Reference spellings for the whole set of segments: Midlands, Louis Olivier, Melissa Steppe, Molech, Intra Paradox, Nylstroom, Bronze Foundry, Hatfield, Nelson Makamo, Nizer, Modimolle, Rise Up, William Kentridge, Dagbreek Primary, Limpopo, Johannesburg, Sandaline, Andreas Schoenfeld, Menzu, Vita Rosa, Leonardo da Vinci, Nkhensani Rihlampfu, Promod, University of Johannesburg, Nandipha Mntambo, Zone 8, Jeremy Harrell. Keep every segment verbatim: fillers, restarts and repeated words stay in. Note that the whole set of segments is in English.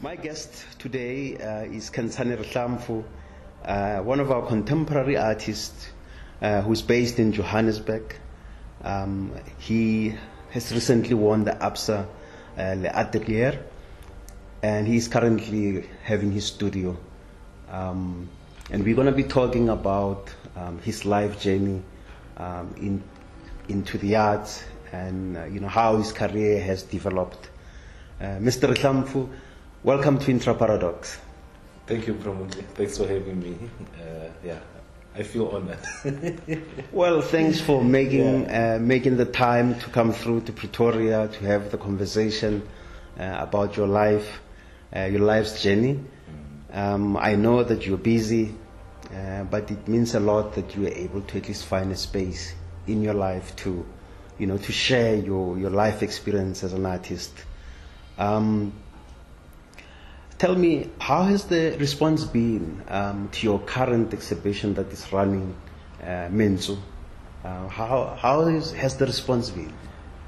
My guest today uh, is Nkhensani Rihlampfu, uh, one of our contemporary artists uh, who's based in Johannesburg. Um, he has recently won the APSA uh, Le Atelier, and he's currently having his studio. Um, and we're going to be talking about um, his life journey um, in, into the arts and uh, you know how his career has developed. Uh, Mister Rihlampfu, welcome to Intra Paradox. Thank you, Promod. Thanks for having me. Uh, yeah, I feel honored. Well, thanks for making yeah. uh, making the time to come through to Pretoria to have the conversation uh, about your life, uh, your life's journey. Um, I know that you're busy, uh, but it means a lot that you are able to at least find a space in your life to, you know, to share your your life experience as an artist. Um, Tell me, how has the response been um, to your current exhibition that is running, uh, Menzu? Uh, how how is, has the response been?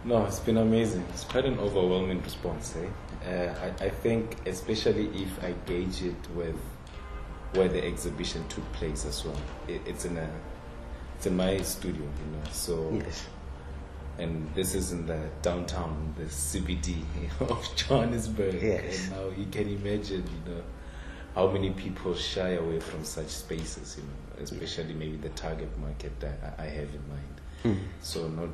No, it's been amazing. It's quite an overwhelming response. Eh? Uh, I, I think, especially if I gauge it with where the exhibition took place as well. It, it's in a, it's in my studio, you know. So. Yes. And this is in the downtown, the C B D of Johannesburg. Yes. And now you can imagine, you know, how many people shy away from such spaces, you know, especially maybe the target market that I have in mind. Mm. So not,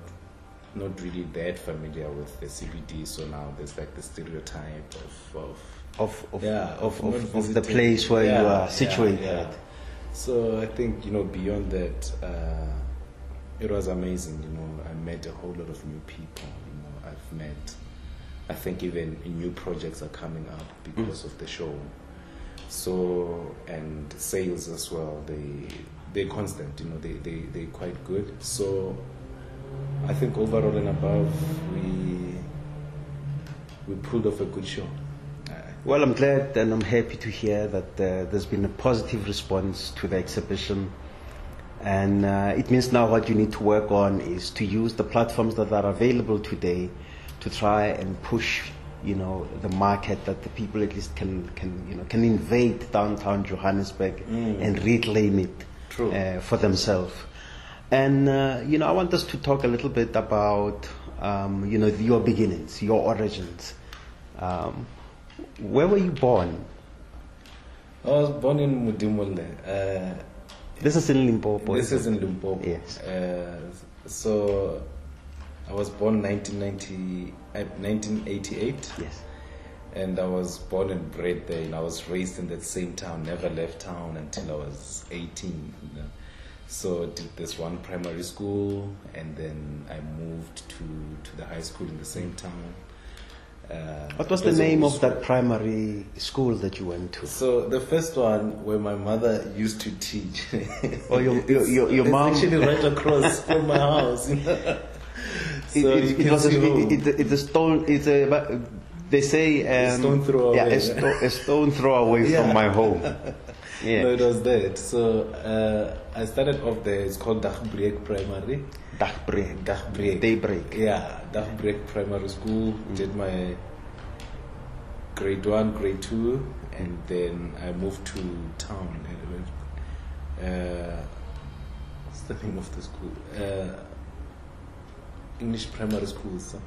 not really that familiar with the C B D. So now there's like the stereotype of of of of, yeah, of, of, of, of the place where yeah, you are situated. Yeah, yeah. So I think, you know, beyond that. Uh, It was amazing, you know, I met a whole lot of new people, you know, I've met, I think even new projects are coming up because mm. of the show. So, and sales as well, they, they're constant, you know, they, they, they're quite good. So, I think overall and above, we, we pulled off a good show. Well, I'm glad and I'm happy to hear that uh, there's been a positive response to the exhibition. And uh, it means now what you need to work on is to use the platforms that are available today to try and push, you know, the market that the people at least can, can you know, can invade downtown Johannesburg mm. and reclaim it True. Uh, for themselves. And, uh, you know, I want us to talk a little bit about, um, you know, your beginnings, your origins. Um, where were you born? I was born in Modimolle. Uh, This is in Limpopo. This is in Limpopo. Yes. Uh, so, I was born nineteen eighty-eight. Yes. And I was born and bred there, and I was raised in that same town. Never left town until I was eighteen. You know? So, did this one primary school, and then I moved to to the high school in the same town. Uh, what was the name of that primary school that you went to? So the first one where my mother used to teach. Or oh, your your your, your mom? Actually, right across from my house. You know? So it, it, it was a, it, it's a stone. It's a they say um, a stone throw away. Yeah, a, sto a stone throw away yeah. from my home. Yeah. No, it was that. So uh, I started off there. It's called Dagbreek Primary. Dagbreek. Dagbreek. Daybreak. Yeah, Dagbreek Primary School. Mm-hmm. Did my grade one, grade two, and then I moved to town. Uh, what's the name of the school? Uh, English Primary School. So.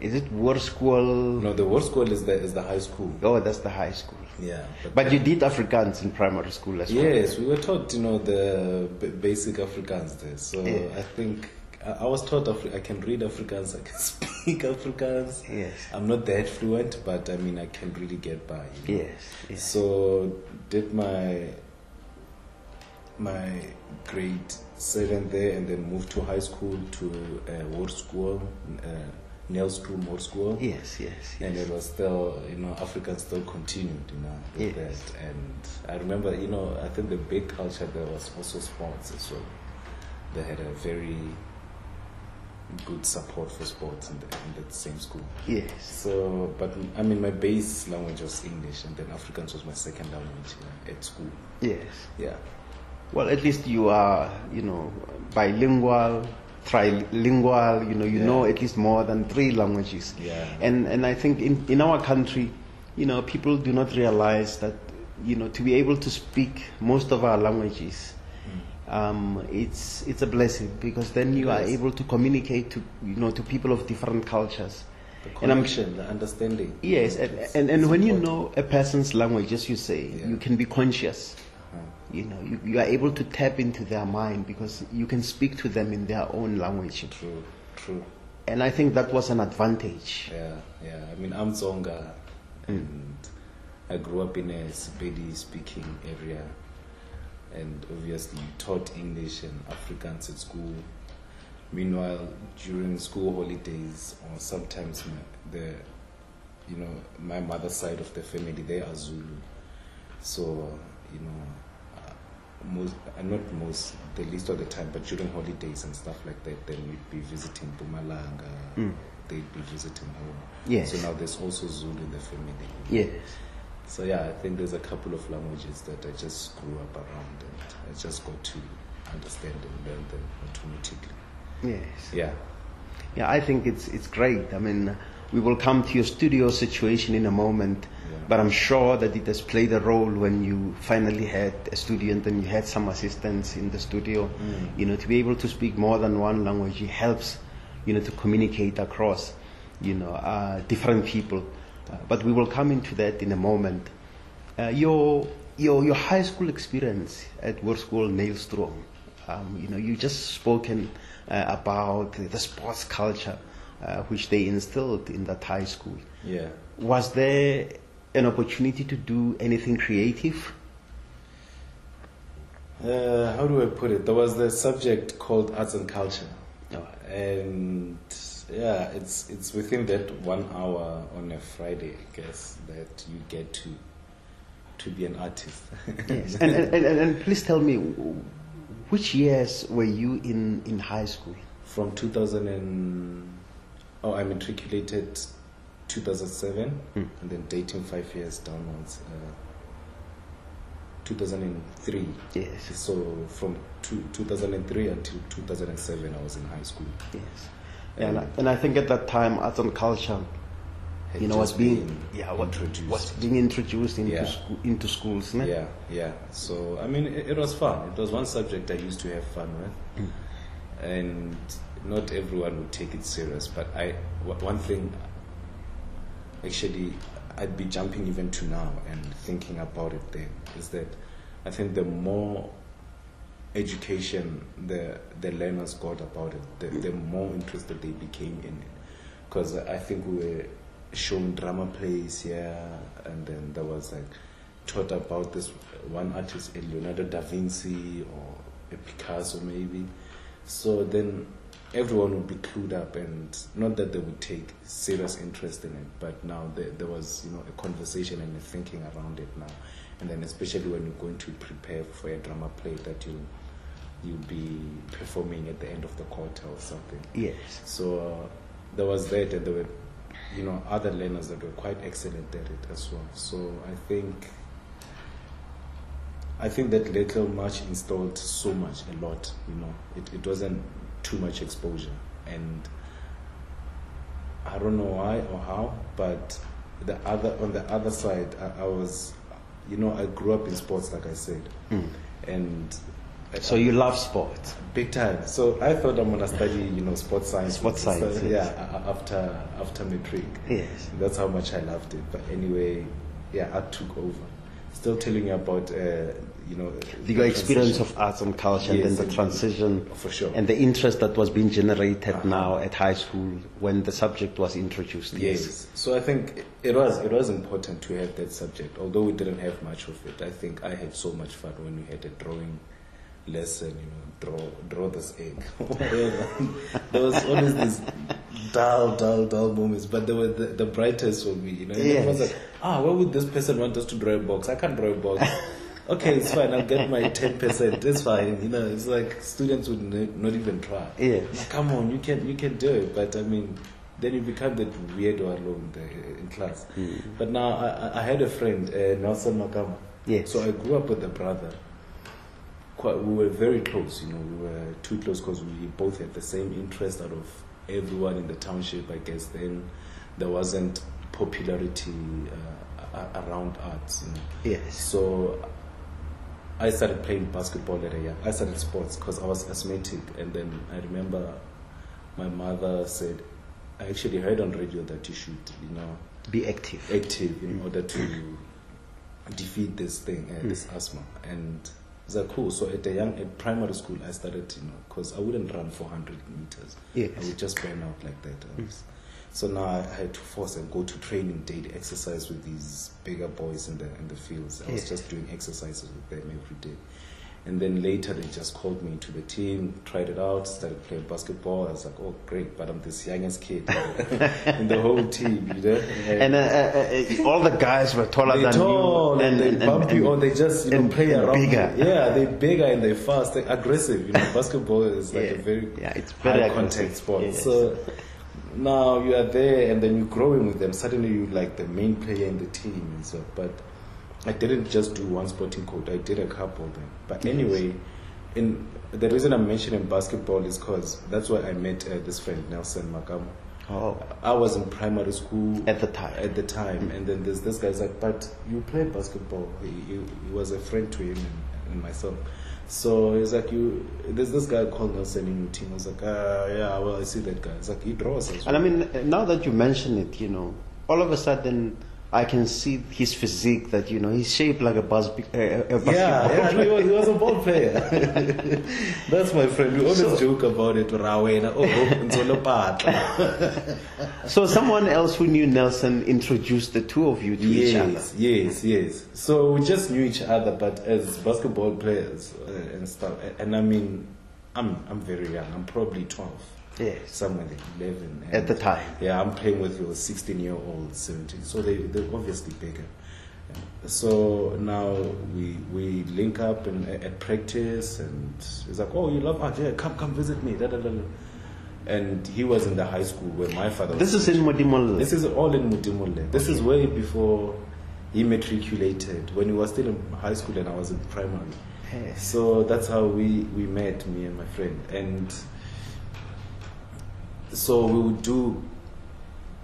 Is it Hoërskool? No, the Hoërskool is the is the high school. Oh, that's the high school. Yeah. But, but you did Afrikaans in primary school as well. Yes, we were taught, you know, the b basic Afrikaans there. So yeah. I think I, I was taught Afri I can read Afrikaans, I can speak Afrikaans. Yes. I'm not that fluent, but I mean I can really get by. You know? Yes, yes. So did my my grade seven there, and then moved to high school to uh, Hoërskool. Uh, Nylstroom Hoërskool. Yes, yes, yes. And it was still, you know, African still continued, you know, with yes. that. And I remember, you know, I think the big culture there was also sports as well. They had a very good support for sports in, the, in that same school. Yes. So, but I mean, my base language was English, and then Afrikaans was my second language uh, at school. Yes. Yeah. Well, at least you are, you know, bilingual, trilingual. You know, you yeah. know at least more than three languages. Yeah. And and I think in in our country, you know, people do not realize that, you know, to be able to speak most of our languages. Um, it's it's a blessing, because then you yes. are able to communicate to, you know, to people of different cultures. The connection, and the understanding. Yes, and, it's, and, and it's when important. You know a person's language, as you say, yeah. you can be conscious. Uh-huh. You know, you, you are able to tap into their mind because you can speak to them in their own language. True, true. And I think that was an advantage. Yeah, yeah. I mean, I'm Tsonga, mm. and I grew up in a Sepedi-speaking area. And obviously taught English and Afrikaans at school. Meanwhile, during school holidays, or sometimes my, the, you know, my mother's side of the family, they are Zulu. So, you know, most, not most, the least of the time, but during holidays and stuff like that, then we'd be visiting Pumalanga. Mm. They'd be visiting home. Yes. So now there's also Zulu in the family. Yes. So yeah, I think there's a couple of languages that I just grew up around, and I just got to understand and learn them automatically. Yes. Yeah. Yeah, I think it's it's great. I mean, we will come to your studio situation in a moment, yeah. but I'm sure that it has played a role when you finally had a student and you had some assistance in the studio. Mm. You know, to be able to speak more than one language, it helps, you know, to communicate across, you know, uh, different people. Uh, but we will come into that in a moment. Uh, your your your high school experience at Hoërskool Nylstroom, um, you know, you just spoken uh, about the sports culture uh, which they instilled in that high school. Yeah. Was there an opportunity to do anything creative? Uh, how do I put it? There was the subject called arts and culture, oh. and. Yeah, it's it's within that one hour on a Friday, I guess, that you get to to be an artist. Yes. and, and, and and please tell me, which years were you in, in high school? From two thousand and oh, I matriculated two thousand seven, hmm. and then dating five years downwards, uh, two thousand and three. Yes. So from two two thousand and three until two thousand and seven, I was in high school. Yes. And I, and I think at that time, arts and culture, you know, was being yeah what, introduced. was being introduced into yeah. school, into schools. Isn't it? Yeah, yeah. So I mean, it, it was fun. It was one subject I used to have fun with, mm. and not everyone would take it serious. But I, one thing, actually, I'd be jumping even to now and thinking about it. Then is that I think the more education the the learners got about it, the, the more interested they became in it, because I think we were shown drama plays here, and then there was like taught about this one artist, Leonardo da Vinci or a Picasso maybe. So then everyone would be clued up, and not that they would take serious interest in it, but now there, there was, you know, a conversation and a thinking around it now. And then especially when you're going to prepare for a drama play that you you'll be performing at the end of the quarter or something. Yes. So uh, there was that, and there were, you know, other learners that were quite excellent at it as well. So I think I think that little much installed so much, a lot, you know. It it wasn't too much exposure, and I don't know why or how, but the other on the other side, I, I was, you know, I grew up in sports, like I said, mm. and so I, you love sports big time. So I thought I'm gonna study, you know, sports science. Sports science, so, yes. yeah. After after matric, yes, that's how much I loved it. But anyway, yeah, I took over. Still telling you about, uh, you know, the your experience of arts and culture, yes, and then the transition, for sure, and the interest that was being generated uh-huh. now at high school when the subject was introduced. Yes. yes, so I think it was it was important to have that subject, although we didn't have much of it. I think I had so much fun when we had a drawing lesson, you know, draw draw this egg, whatever. There was always these dull, dull, dull moments, but they were the, the brightest for me, you know. Yes. It was like, ah, why would this person want us to draw a box? I can't draw a box. okay, it's fine, I'll get my ten percent, it's fine, you know, it's like students would not even try. Yeah. Come on, you can, you can do it, but I mean, then you become that weirdo alone there in class. Mm. But now, I, I had a friend, uh, Nelson Makamo. Yes. So I grew up with a brother. Quite, we were very close, you know, we were too close because we both had the same interest out of everyone in the township, I guess. Then there wasn't popularity uh, around arts, you know. Yes. So I started playing basketball at a young. I started sports because I was asthmatic, and then I remember my mother said, I actually heard on radio that you should, you know, be active, active in mm. order to defeat this thing, uh, mm. this asthma. And it's like, cool. So at a young, at primary school, I started, you know, because I wouldn't run four hundred meters. Yes. I would just burn out like that. I was, mm. So now I had to force and go to training daily exercise with these bigger boys in the in the fields. I was yes. just doing exercises with them every day. And then later they just called me to the team, tried it out, started playing basketball. I was like, oh, great, but I'm this youngest kid in the whole team, you know. And, and uh, uh, all the guys were taller than tall, you. And, and they bump you on, they just, you know, play around. Bigger. Yeah, they're bigger and they're fast, they're aggressive. You know, basketball is like yeah. a very yeah, it's high contact sport. Yes. So now you are there and then you're growing with them. Suddenly you're like the main player in the team and so, but I didn't just do one sporting code, I did a couple then. But anyway, in the reason I'm mentioning basketball is because that's where I met uh, this friend, Nelson Makamo. Oh. I was in primary school. At the time. At the time. Mm-hmm. And then there's this guy's like, but you play basketball. He, he, he was a friend to him and, and myself. So he's like, you, there's this guy called Nelson in your team. I was like, ah, yeah, well, I see that guy. It's like, he draws as well. And I mean, now that you mention it, you know, all of a sudden, I can see his physique that, you know, he's shaped like a, bas- a, a basketball yeah, yeah, player. Yeah, he, he was a ball player. That's my friend. We always so, joke about it. So someone else who knew Nelson introduced the two of you to yes, each other. Yes, yes. So we just knew each other, but as basketball players and stuff. And I mean, I'm, I'm very young. I'm probably twelve. Yeah, somewhere there, eleven. At the time. Yeah, I'm playing with your sixteen-year-old, seventeen. So they, they're obviously bigger. So now we we link up and at practice, and he's like, oh, you love art? Yeah, come, come visit me. Da, da, da. And he was in the high school where my father was. This is in Modimolle. This is all in Modimolle. This is way before he matriculated, when he was still in high school and I was in primary. Yes. So that's how we, we met, me and my friend. And so we would do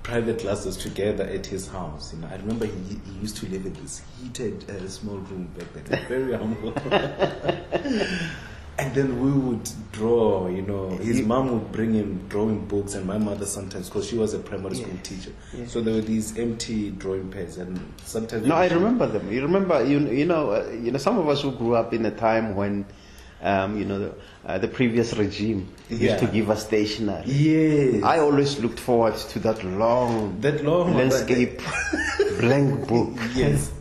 private classes together at his house. You know, I remember he, he used to live in this heated uh, small room back then, very humble. And then we would draw. You know, his he, mom would bring him drawing books, and my mother sometimes, because she was a primary yeah, school teacher. Yeah. So there were these empty drawing pads, and sometimes. No, I remember them. You remember, you you know, uh, you know, some of us who grew up in a time when. Um, you know, the, uh, the previous regime yeah. used to give us stationery. Yes. I always looked forward to that long, that long landscape blank book. Yes.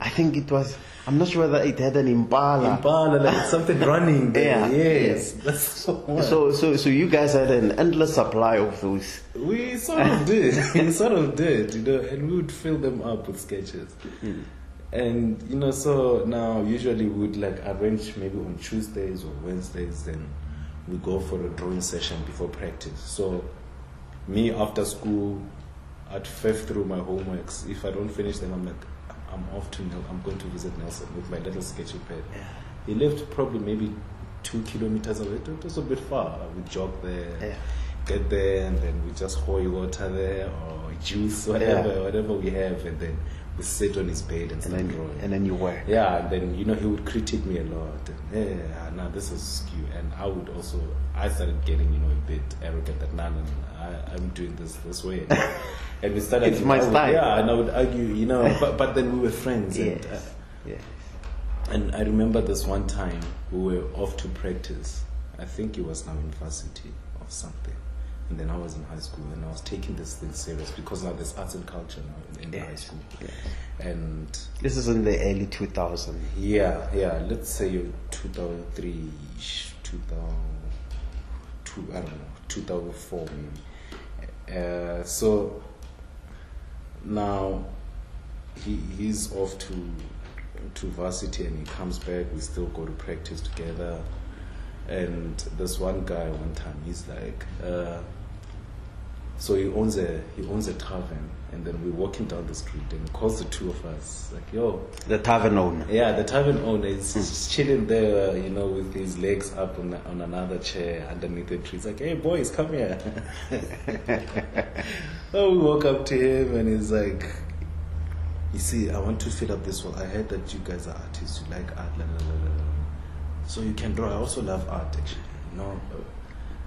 I think it was, I'm not sure whether it had an Impala. Impala, like something running there. Yeah. Yes. That's so, so So so you guys had an endless supply of those. We sort of did. We sort of did, you know, and we would fill them up with sketches. Mm. And, you know, so now usually we would like arrange maybe on Tuesdays or Wednesdays, then we go for a drawing session before practice. So me after school, I'd faff through my homeworks. If I don't finish them, I'm like, I'm off to, I'm going to visit Nelson with my little sketchy pad. Yeah. He lived probably maybe two kilometers away. It was a bit far. I would jog there, yeah. get there, and then we just hoy water there or juice, whatever, yeah. whatever we have, and then we sit on his bed and start drawing. And then you work. Yeah, and then, you know, he would critique me a lot. And, yeah, now this is skew. And I would also, I started getting, you know, a bit arrogant that, nah, nah, nah, I, I'm doing this this way. And we started. It's my style. Yeah, and I would argue, you know, but, but then we were friends. Yes. And, uh, yes. And I remember this one time, we were off to practice. I think it was now university or something. And then I was in high school, and I was taking this thing serious because now there's arts and culture now in, in yes, high school. Yes. And this is in the early two thousands. Yeah, yeah. Let's say you're two thousand three, two thousand two, I don't know, two thousand four maybe. Uh, so now he he's off to to varsity and he comes back, we still go to practice together. And this one guy one time, he's like, uh, so he owns a he owns a tavern, and then we're walking down the street and he calls the two of us, like, yo. The tavern owner. Yeah, the tavern owner is mm. chilling there, you know, with his legs up on, on another chair underneath the tree. He's like, hey boys, come here. So we walk up to him and he's like, you see, I want to fill up this wall. I heard that you guys are artists, you like art, la, la, la, la. So you can draw. I also love art, actually, you know.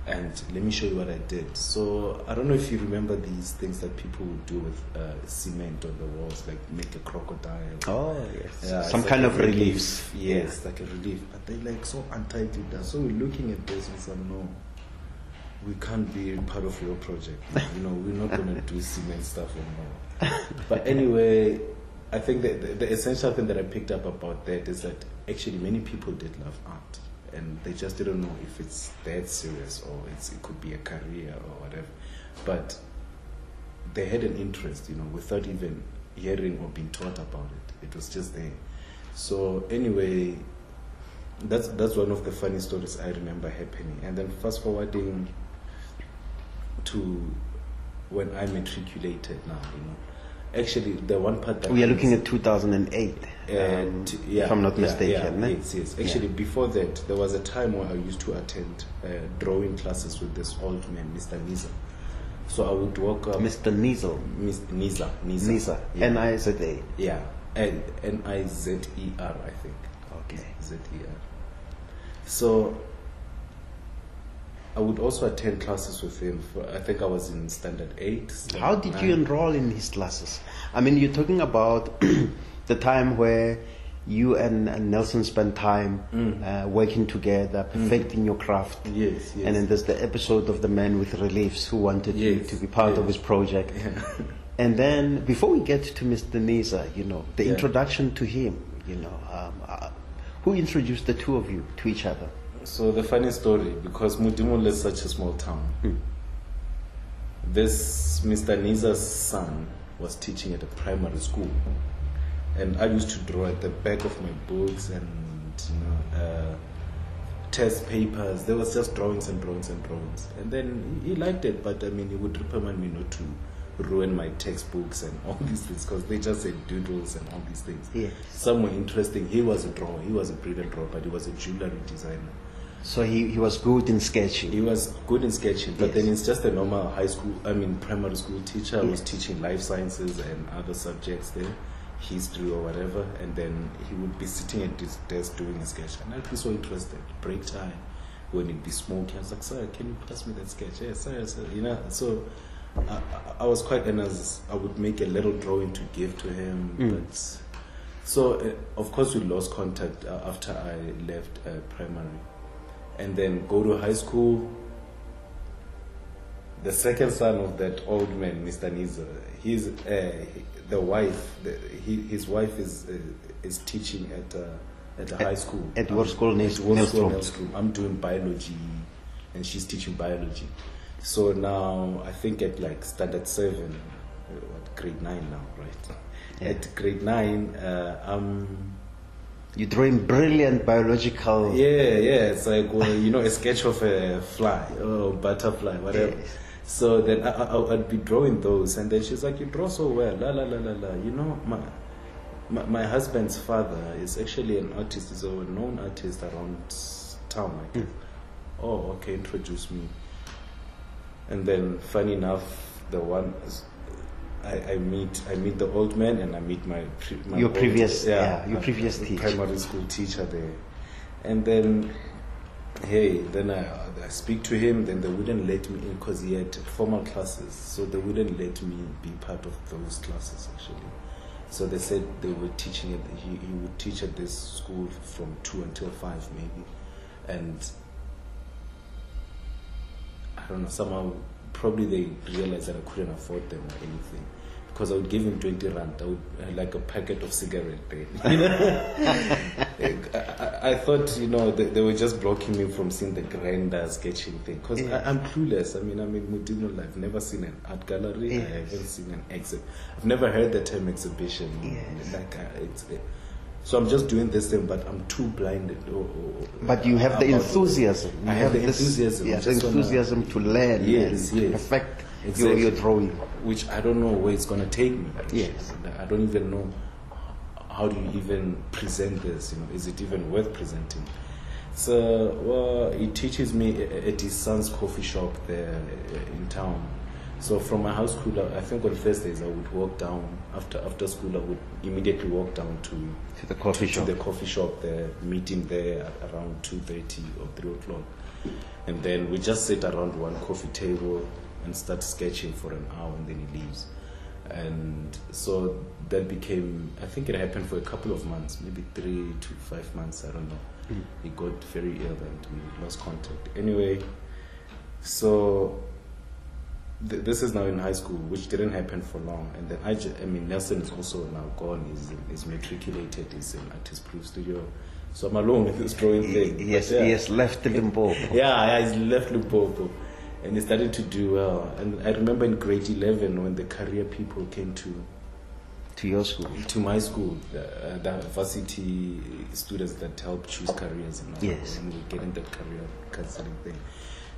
And let me show you what I did. So I don't know if you remember these things that people do with uh, cement on the walls, like make a crocodile. Oh, yes. Yeah, some kind like of relief. relief. Yes, yeah. Like a relief. But they're like so untitled. So we're looking at this and said, no, we can't be part of your project. You know, we're not going to do cement stuff anymore. But anyway, I think that the, the essential thing that I picked up about that is that actually many people did love art. And they just didn't know if it's that serious or it's, it could be a career or whatever. But they had an interest, you know, without even hearing or being taught about it. It was just there. So anyway, that's that's one of the funny stories I remember happening. And then fast forwarding to when I matriculated now, you know. Actually, the one part that we are looking at two thousand eight, um, t yeah, if I'm not yeah, mistaken. Yeah, yes, yes. Actually, yeah. Before that, there was a time where I used to attend uh, drawing classes with this old man, Mister Nizer. So I would walk up. Mister Nizer. Nizer. Nizer. Yeah. N I Z A. Yeah. N N I Z E R, I think. Okay. Z E R. So I would also attend classes with him. For, I think I was in standard eight. Standard How did nine. You enroll in his classes? I mean, you're talking about the time where you and, and Nelson spent time mm. uh, working together, perfecting mm. your craft. Yes, yes. And then there's the episode of the man with reliefs who wanted yes. you to be part yes. of his project. Yeah. And then, before we get to Mister Nizer, you know, the yeah. introduction to him, you know, um, uh, who introduced the two of you to each other? So the funny story, because Modimolle is such a small town, mm. this Mister Nizer's son was teaching at a primary school, and I used to draw at the back of my books and, you know, uh, test papers. There was just drawings and drawings and drawings, and then he liked it, but I mean, he would reprimand me not to ruin my textbooks and all these things, because they just said doodles and all these things. Yes. Some were interesting. He was a drawer. He was a brilliant drawer, but he was a jewelry designer. So he, he was good in sketching. He was good in sketching, but yes. then it's just a normal high school, I mean primary school teacher. Yes. I was teaching life sciences and other subjects there, history or whatever, and then he would be sitting at his desk doing a sketch. And I'd be so interested. Break time, when it'd be smoking, I was like, sir, can you pass me that sketch? Yeah, sir, sir. You know, so I, I was quite, and as I would make a little drawing to give to him. Mm. But so, uh, of course, we lost contact uh, after I left uh, primary. And then go to high school. The second son of that old man, Mister Nizer, his uh, the wife, the, he, his wife is uh, is teaching at uh, at a high school. At Hoërskool, Nylstroom. I'm doing biology, and she's teaching biology. So now I think at like standard seven, what grade nine now, right? Yeah. At grade nine, uh, I'm. You're drawing brilliant biological. Yeah, yeah. It's like, well, you know, a sketch of a fly, oh, butterfly, whatever. Yes. So then I, I, I'd be drawing those, and then she's like, "You draw so well, la la la la la." You know, my my, my husband's father is actually an artist. He's a known artist around town. I think. Mm. Oh, okay. Introduce me. And then, funny enough, the one is, I, I meet I meet the old man, and I meet my, pre, my your old, previous yeah, yeah your previous teacher, primary school teacher there, and then hey then I, I speak to him. Then they wouldn't let me in because he had formal classes, so they wouldn't let me be part of those classes actually. So they said they were teaching it. He he would teach at this school from two until five maybe, and I don't know somehow. Probably they realized that I couldn't afford them or anything, because I would give him twenty rand, I would, uh, like a packet of cigarette pain. I, I thought, you know, they, they were just blocking me from seeing the grander sketching thing, because yes. I'm clueless. I mean, I'm in Modimolle, I've never seen an art gallery, yes. I haven't seen an exhibit, I've never heard the term exhibition. Yes. Like, uh, it's, uh, So I'm just doing this thing, but I'm too blinded. Or, or, but you have the enthusiasm. You I have, have the this, enthusiasm. Yes, enthusiasm to learn. Yes, and yes. To perfect exactly. your, your drawing. Which I don't know where it's going to take me. Actually. Yes. I don't even know how do you even present this. You know, is it even worth presenting? So well, he teaches me at his son's coffee shop there in town. So from my high school, I think on Thursdays I would walk down after after school. I would immediately walk down to, to the coffee to, shop. To the coffee shop, there meeting there at around two thirty or three o'clock, and then we just sit around one coffee table and start sketching for an hour, and then he leaves. And so that became, I think it happened for a couple of months, maybe three to five months. I don't know. Mm. He got very ill and we lost contact. Anyway, so. This is now in high school, which didn't happen for long. And then I, just, I mean, Nelson is also now gone. He's, he's matriculated. He's in Artist Proof Studio. So I'm alone with this drawing thing. He, has, yeah. he has left Limpopo. yeah, he's left Limpopo, and he started to do well. And I remember in grade eleven when the career people came to to your school, to my school, the, uh, the varsity students that help choose careers. And all yes, and we get in that career counseling thing,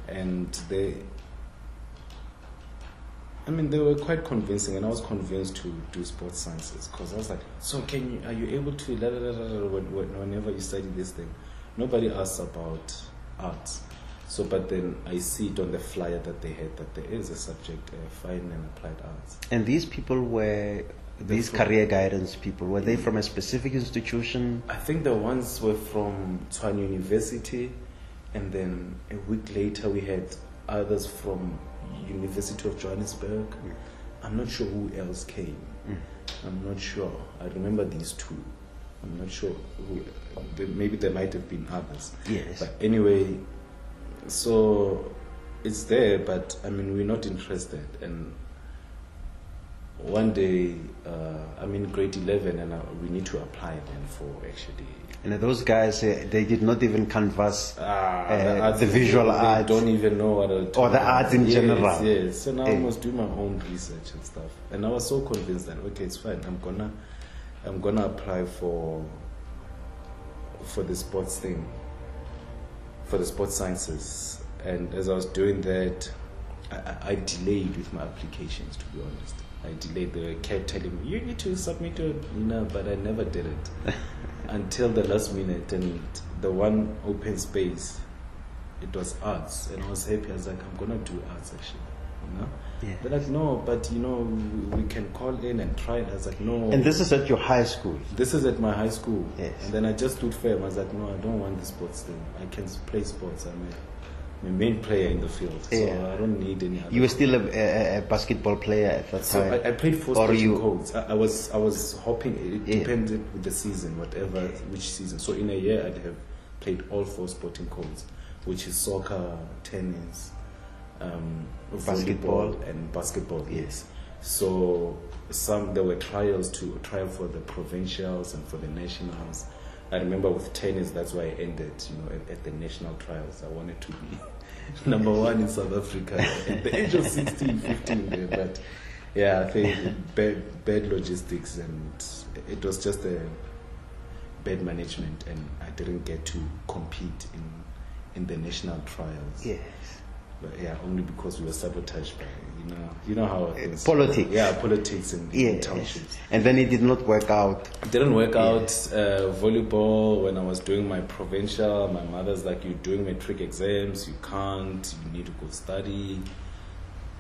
and they. I mean, they were quite convincing, and I was convinced to do sports sciences because I was like, so can you, are you able to, la, la, la, la, whenever you study this thing? Nobody asks about arts. So, but then I see it on the flyer that they had that there is a subject, uh, fine and applied arts. And these people were, these from, career guidance people, were they from a specific institution? I think the ones were from Tshwane University, and then a week later we had others from University of Johannesburg. Mm. I'm not sure who else came. Mm. I'm not sure. I remember these two. I'm not sure who. They, maybe there might have been others. Yes. But anyway, so it's there, but I mean, we're not interested. And one day, uh, I'm in grade eleven, and I, we need to apply then for actually. And those guys, uh, they did not even canvas ah, the, uh, the visual art. They don't even know what it or the art in yes, general. Yes, so now yeah. I must do my own research and stuff. And I was so convinced that okay, it's fine. I'm gonna, I'm gonna apply for, for the sports thing, for the sports sciences. And as I was doing that, I, I delayed with my applications. To be honest, I delayed. They kept telling me you need to submit your, you know, but I never did it. Until the last minute, and the one open space, it was arts, and I was happy. I was like, I'm gonna do arts actually, you know. Yeah. They're like, no, but you know, we can call in and try it. I was like, no. And this is at your high school. This is at my high school. Yes. And then I just stood firm. I was like, no, I don't want the sports thing. I can play sports. I'm a, I'm a main player in the field, so yeah. I don't need any. Other you were still a, a, a basketball player at that so time. So I, I played four sporting codes. I, I was I was hopping. It yeah. depended with the season, whatever which season. So in a year, I'd have played all four sporting codes, which is soccer, tennis. Um, basketball and basketball, yes. So some there were trials to trial for the provincials and for the nationals. I remember with tennis, that's why I ended. You know, at, at the national trials, I wanted to be number one in South Africa at the age of sixteen, fifteen. There, but yeah, I think bad, bad logistics, and it was just a bad management, and I didn't get to compete in in the national trials. Yes. But yeah, only because we were sabotaged by, you know, you know how things politics. Were. Yeah, politics and yeah, townships. Yes. And then it did not work out. It didn't work yeah. out. Uh, volleyball, when I was doing my provincial, my mother's like, you're doing matric exams, you can't, you need to go study.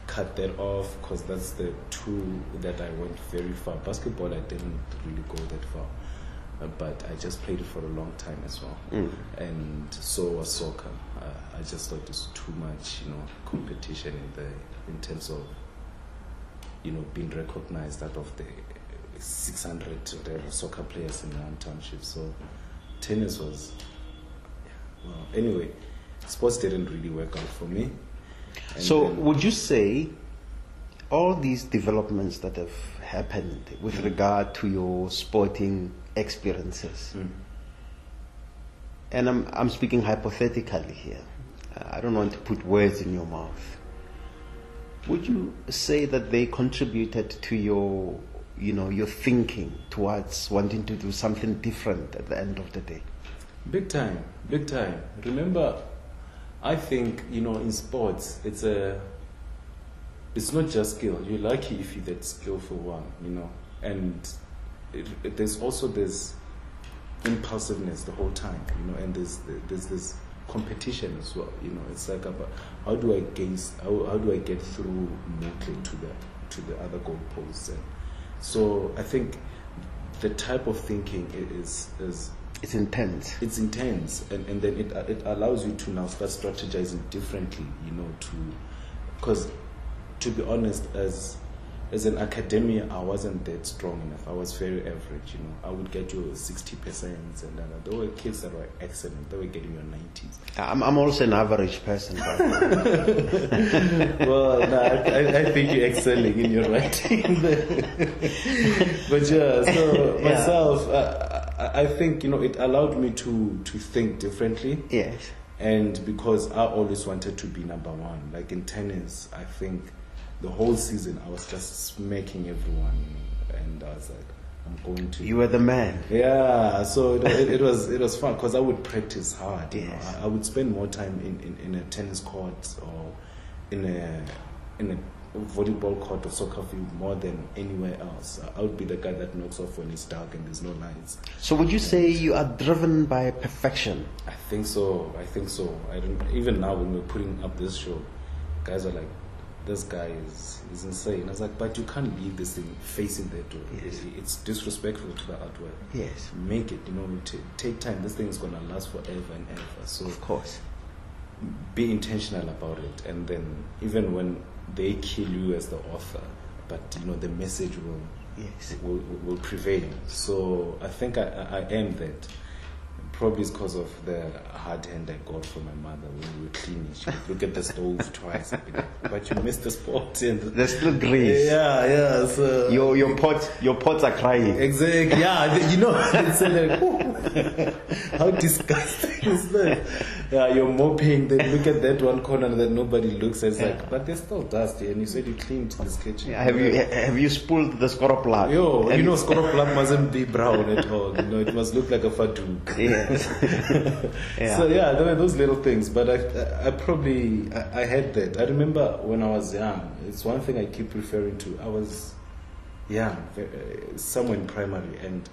Cut that off, because that's the two that I went very far. Basketball, I didn't really go that far. But I just played it for a long time as well. Mm. And so was soccer. Uh, I just thought there's too much, you know, competition in the in terms of, you know, being recognized out of the six hundred soccer players in the township. So tennis was, well, anyway, sports didn't really work out for me. And so then, would you say all these developments that have happened with mm-hmm. regard to your sporting experiences, mm. and I'm I'm speaking hypothetically here. I don't want to put words in your mouth. Would you say that they contributed to your you know, your thinking towards wanting to do something different at the end of the day? Big time, big time. Remember, I think, you know, in sports, it's a, it's not just skill. You're lucky if you're that skillful one, you know. And it, it, there's also this impulsiveness the whole time, you know, and there's, there's this competition as well, you know. It's like, about how do I gain, how, how do I get through mostly to the, to the other goalposts? And so I think the type of thinking is, is it's intense. It's intense, and, and then it it allows you to now start strategizing differently, you know, to, because to be honest, as as an academia, I wasn't that strong enough. I was very average, you know. I would get your sixty percent, and then there were kids that were excellent. They were getting your nineties. I'm I'm also an average person. But well, no, I, I think you're excelling in your writing. But yeah, so yeah. myself, I, I think, you know, it allowed me to, to think differently. Yes. And because I always wanted to be number one, like in tennis, I think, the whole season, I was just smacking everyone, and I was like, "I'm going to." You were the man. Yeah, so it, it, it was it was fun because I would practice hard. Yes. I, I would spend more time in, in, in a tennis court or in a in a volleyball court or soccer field more than anywhere else. I would be the guy that knocks off when it's dark and there's no lights. So would you say you are driven by perfection? I think so. I think so. I don't, even now when we're putting up this show, guys are like, this guy is, is insane. I was like, but you can't leave this thing facing that door. Yes. It's disrespectful to the artwork. Yes. Make it, you know, t take time. This thing is going to last forever and ever. So, of course, be intentional about it. And then even when they kill you as the author, but, you know, the message will, yes. will, will, will prevail. So I think I, I am that. Probably it's because of the hard hand I got from my mother when we were cleaning. She would look at the stove twice and be like, but you missed the pot. And there's still grease. Yeah, yeah. So your your pot, your pots are crying. Exactly. Yeah, you know. It's like, oh, how disgusting is that? Yeah, you're mopping. Then look at that one corner that nobody looks at. It's yeah. like, but there's still dust here. And you said you cleaned this kitchen. Yeah, have you have you spooled the skoroplan? Yo, you know, skoroplan mustn't be brown at all. You know, it must look like a fadouk. Yeah. yeah. So yeah, there were those little things, but I, I probably, I, I had that. I remember when I was young, it's one thing I keep referring to. I was young, somewhere in primary, and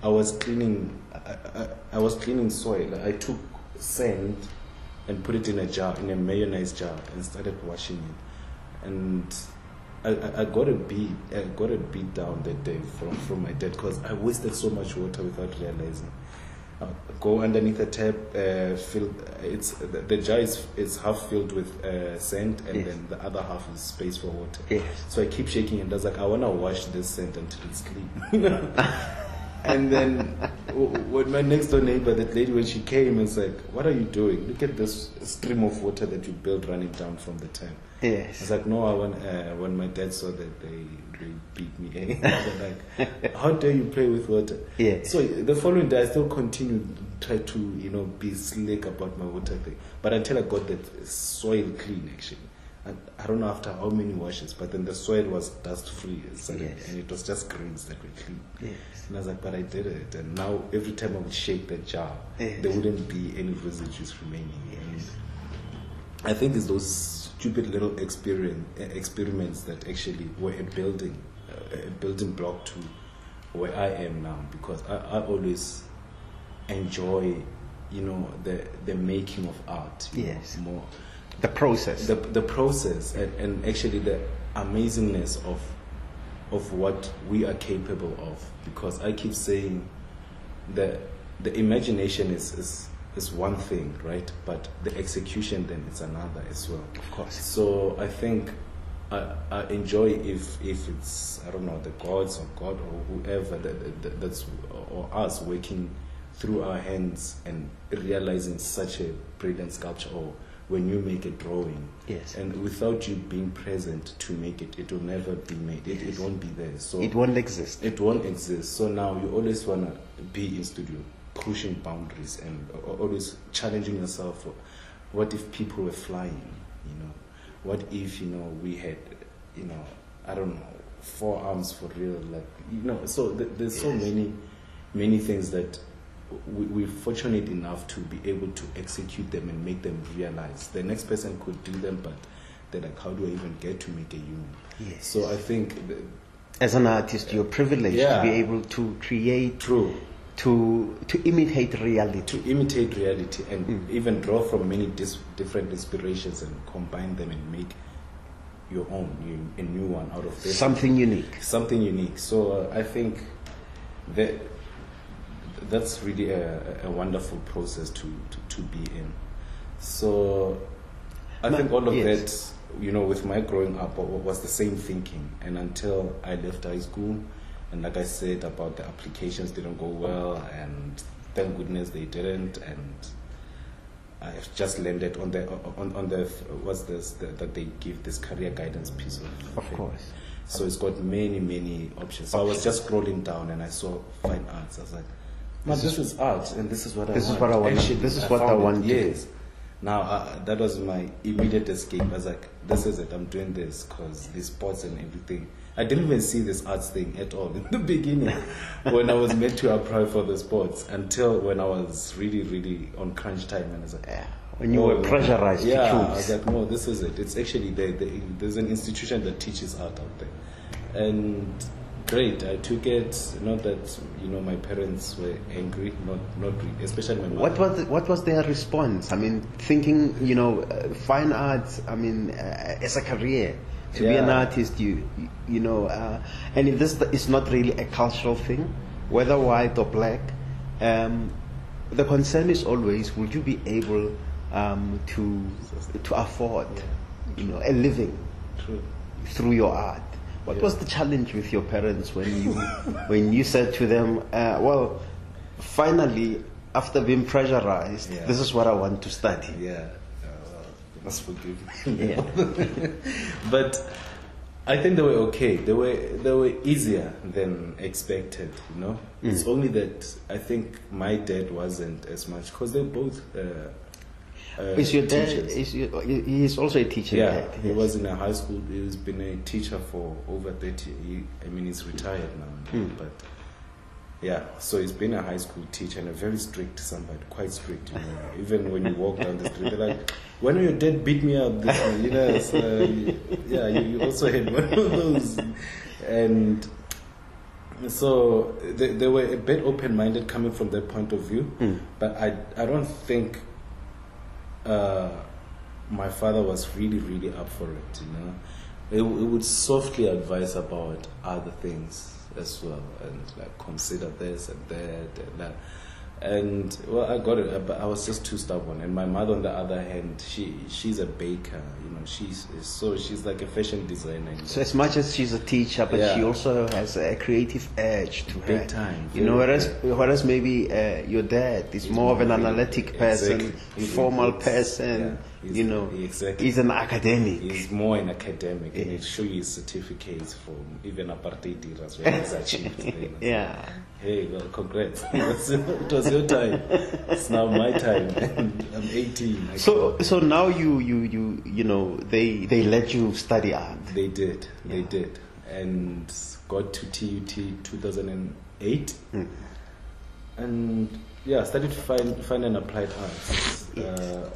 I was cleaning, I, I, I was cleaning soil. I took sand and put it in a jar, in a mayonnaise jar, and started washing it. And I, I got a beat, I got a beat down that day from, from my dad because I wasted so much water without realizing. I'll go underneath the tap, uh, fill, it's, the, the jar is, is half filled with uh, sand and yes. then the other half is space for water. Yes. So I keep shaking and I was like, I want to wash this sand until it's clean. And then when my next door neighbor, that lady, when she came and said, what are you doing? Look at this stream of water that you built running down from the tank. Yes. I was like, no, I want, uh, when my dad saw that, they, they beat me. They're like, how dare you play with water? Yeah. So the following day, I still continued to try to, you know, be slick about my water thing. But until I got that soil clean, actually. And I don't know after how many washes, but then the soil was dust-free. Yes. And it was just grains that were clean. Yes. And I was like, but I did it. And now every time I would shake the jar, yes. there wouldn't be any residues remaining. Yes. I think it's those stupid little experiment, experiments that actually were a building, a building block to where I am now, because I, I always enjoy, you know, the the making of art. Yes. Know, more the process. The the process and, and actually the amazingness of of what we are capable of. Because I keep saying that the imagination is. is Is one thing, right? But the execution then is another as well. Of course. So I think I, I enjoy if if it's, I don't know, the gods or God or whoever that, that that's or us working through our hands and realizing such a brilliant sculpture, or when you make a drawing. Yes. And without you being present to make it, it will never be made. It, yes. it won't be there. So it won't exist. It won't exist. So now you always wanna be in studio, pushing boundaries and always challenging yourself. What if people were flying? You know, what if, you know, we had, you know, I don't know, forearms for real, like, you know. So th there's so many, many things that we, we're fortunate enough to be able to execute them and make them realize. The next person could do them, but they're like, how do I even get to make a human? Yes. So I think... Th As an artist, you're privileged yeah. to be able to create... True. To, to imitate reality. To imitate reality and mm. even draw from many dis different inspirations and combine them and make your own, you, a new one out of this. Something unique. Something unique. So uh, I think that that's really a, a wonderful process to, to, to be in. So I Ma think all of yes. that, you know, with my growing up was the same thinking. And until I left high school, and like I said about the applications didn't go well, and thank goodness they didn't, and I've just landed on the on on the what's this the, that they give this career guidance piece of. Of course. So it's got many many options. So options. I was just scrolling down and I saw fine arts. I was like, man, this, this is art, and this is what I this want. Is what I want. Actually, this is I what I want. Yes. Now uh, that was my immediate escape. I was like, this is it. I'm doing this because these sports and everything. I didn't even see this arts thing at all in the beginning when I was meant to apply for the sports, until when I was really, really on crunch time. And I was like, yeah, when you oh, were pressurized yeah, to choose. I was like, no, this is it. It's actually there. There's an institution that teaches art out there. And great, I took it. Not that, you know, my parents were angry, not, not really, especially my mother. What was, the, what was their response? I mean, thinking, you know, uh, fine arts, I mean, uh, as a career. To yeah. be an artist, you you know, uh, and if this is not really a cultural thing, whether white or black, um, the concern is always: would you be able um, to to afford, yeah. you know, a living True. Through your art? What yeah. was the challenge with your parents when you when you said to them, uh, "Well, finally, after being pressurized, yeah. this is what I want to study." Yeah. Forgive me. Yeah. But I think they were okay. They were they were easier than expected, you know. Mm. It's only that I think my dad wasn't as much, because they're both uh, uh, is your dad, teachers. Is your, he's also a teacher. Yeah, dad. He yes. was in a high school. He's been a teacher for over thirty. He, I mean, he's retired now, mm. but. Yeah, so he's been a high school teacher and a very strict somebody, quite strict, you know. Even when you walk down the street, they're like, when your dad beat me up, this way, you know, so you, yeah, you, you also had one of those. And so they, they were a bit open-minded coming from their point of view, mm. but I, I don't think uh, my father was really, really up for it, you know. He would softly advise about other things as well, and like consider this and that and that, and well, I got it, but I was just too stubborn. And my mother, on the other hand, she she's a baker, you know, she's so she's like a fashion designer. So as much as she's a teacher, but yeah. she also has a creative edge to Big her. Time, you know, whereas whereas maybe uh, your dad is he's more of an analytic really, person, exactly. formal it's, person. Yeah, you know, exactly. he's an academic. He's more an academic, yeah. and he'll show you certificates from even apartheid as well as achieved. You know. Yeah. Hey, well, congrats. It was your time. It's now my time. I'm eighteen. I so, can't. so now you, you, you, you know, they, they let you study art. They did. Yeah. They did, and got to T U T two thousand eight, mm. and yeah, studied fine, fine and applied arts. Uh,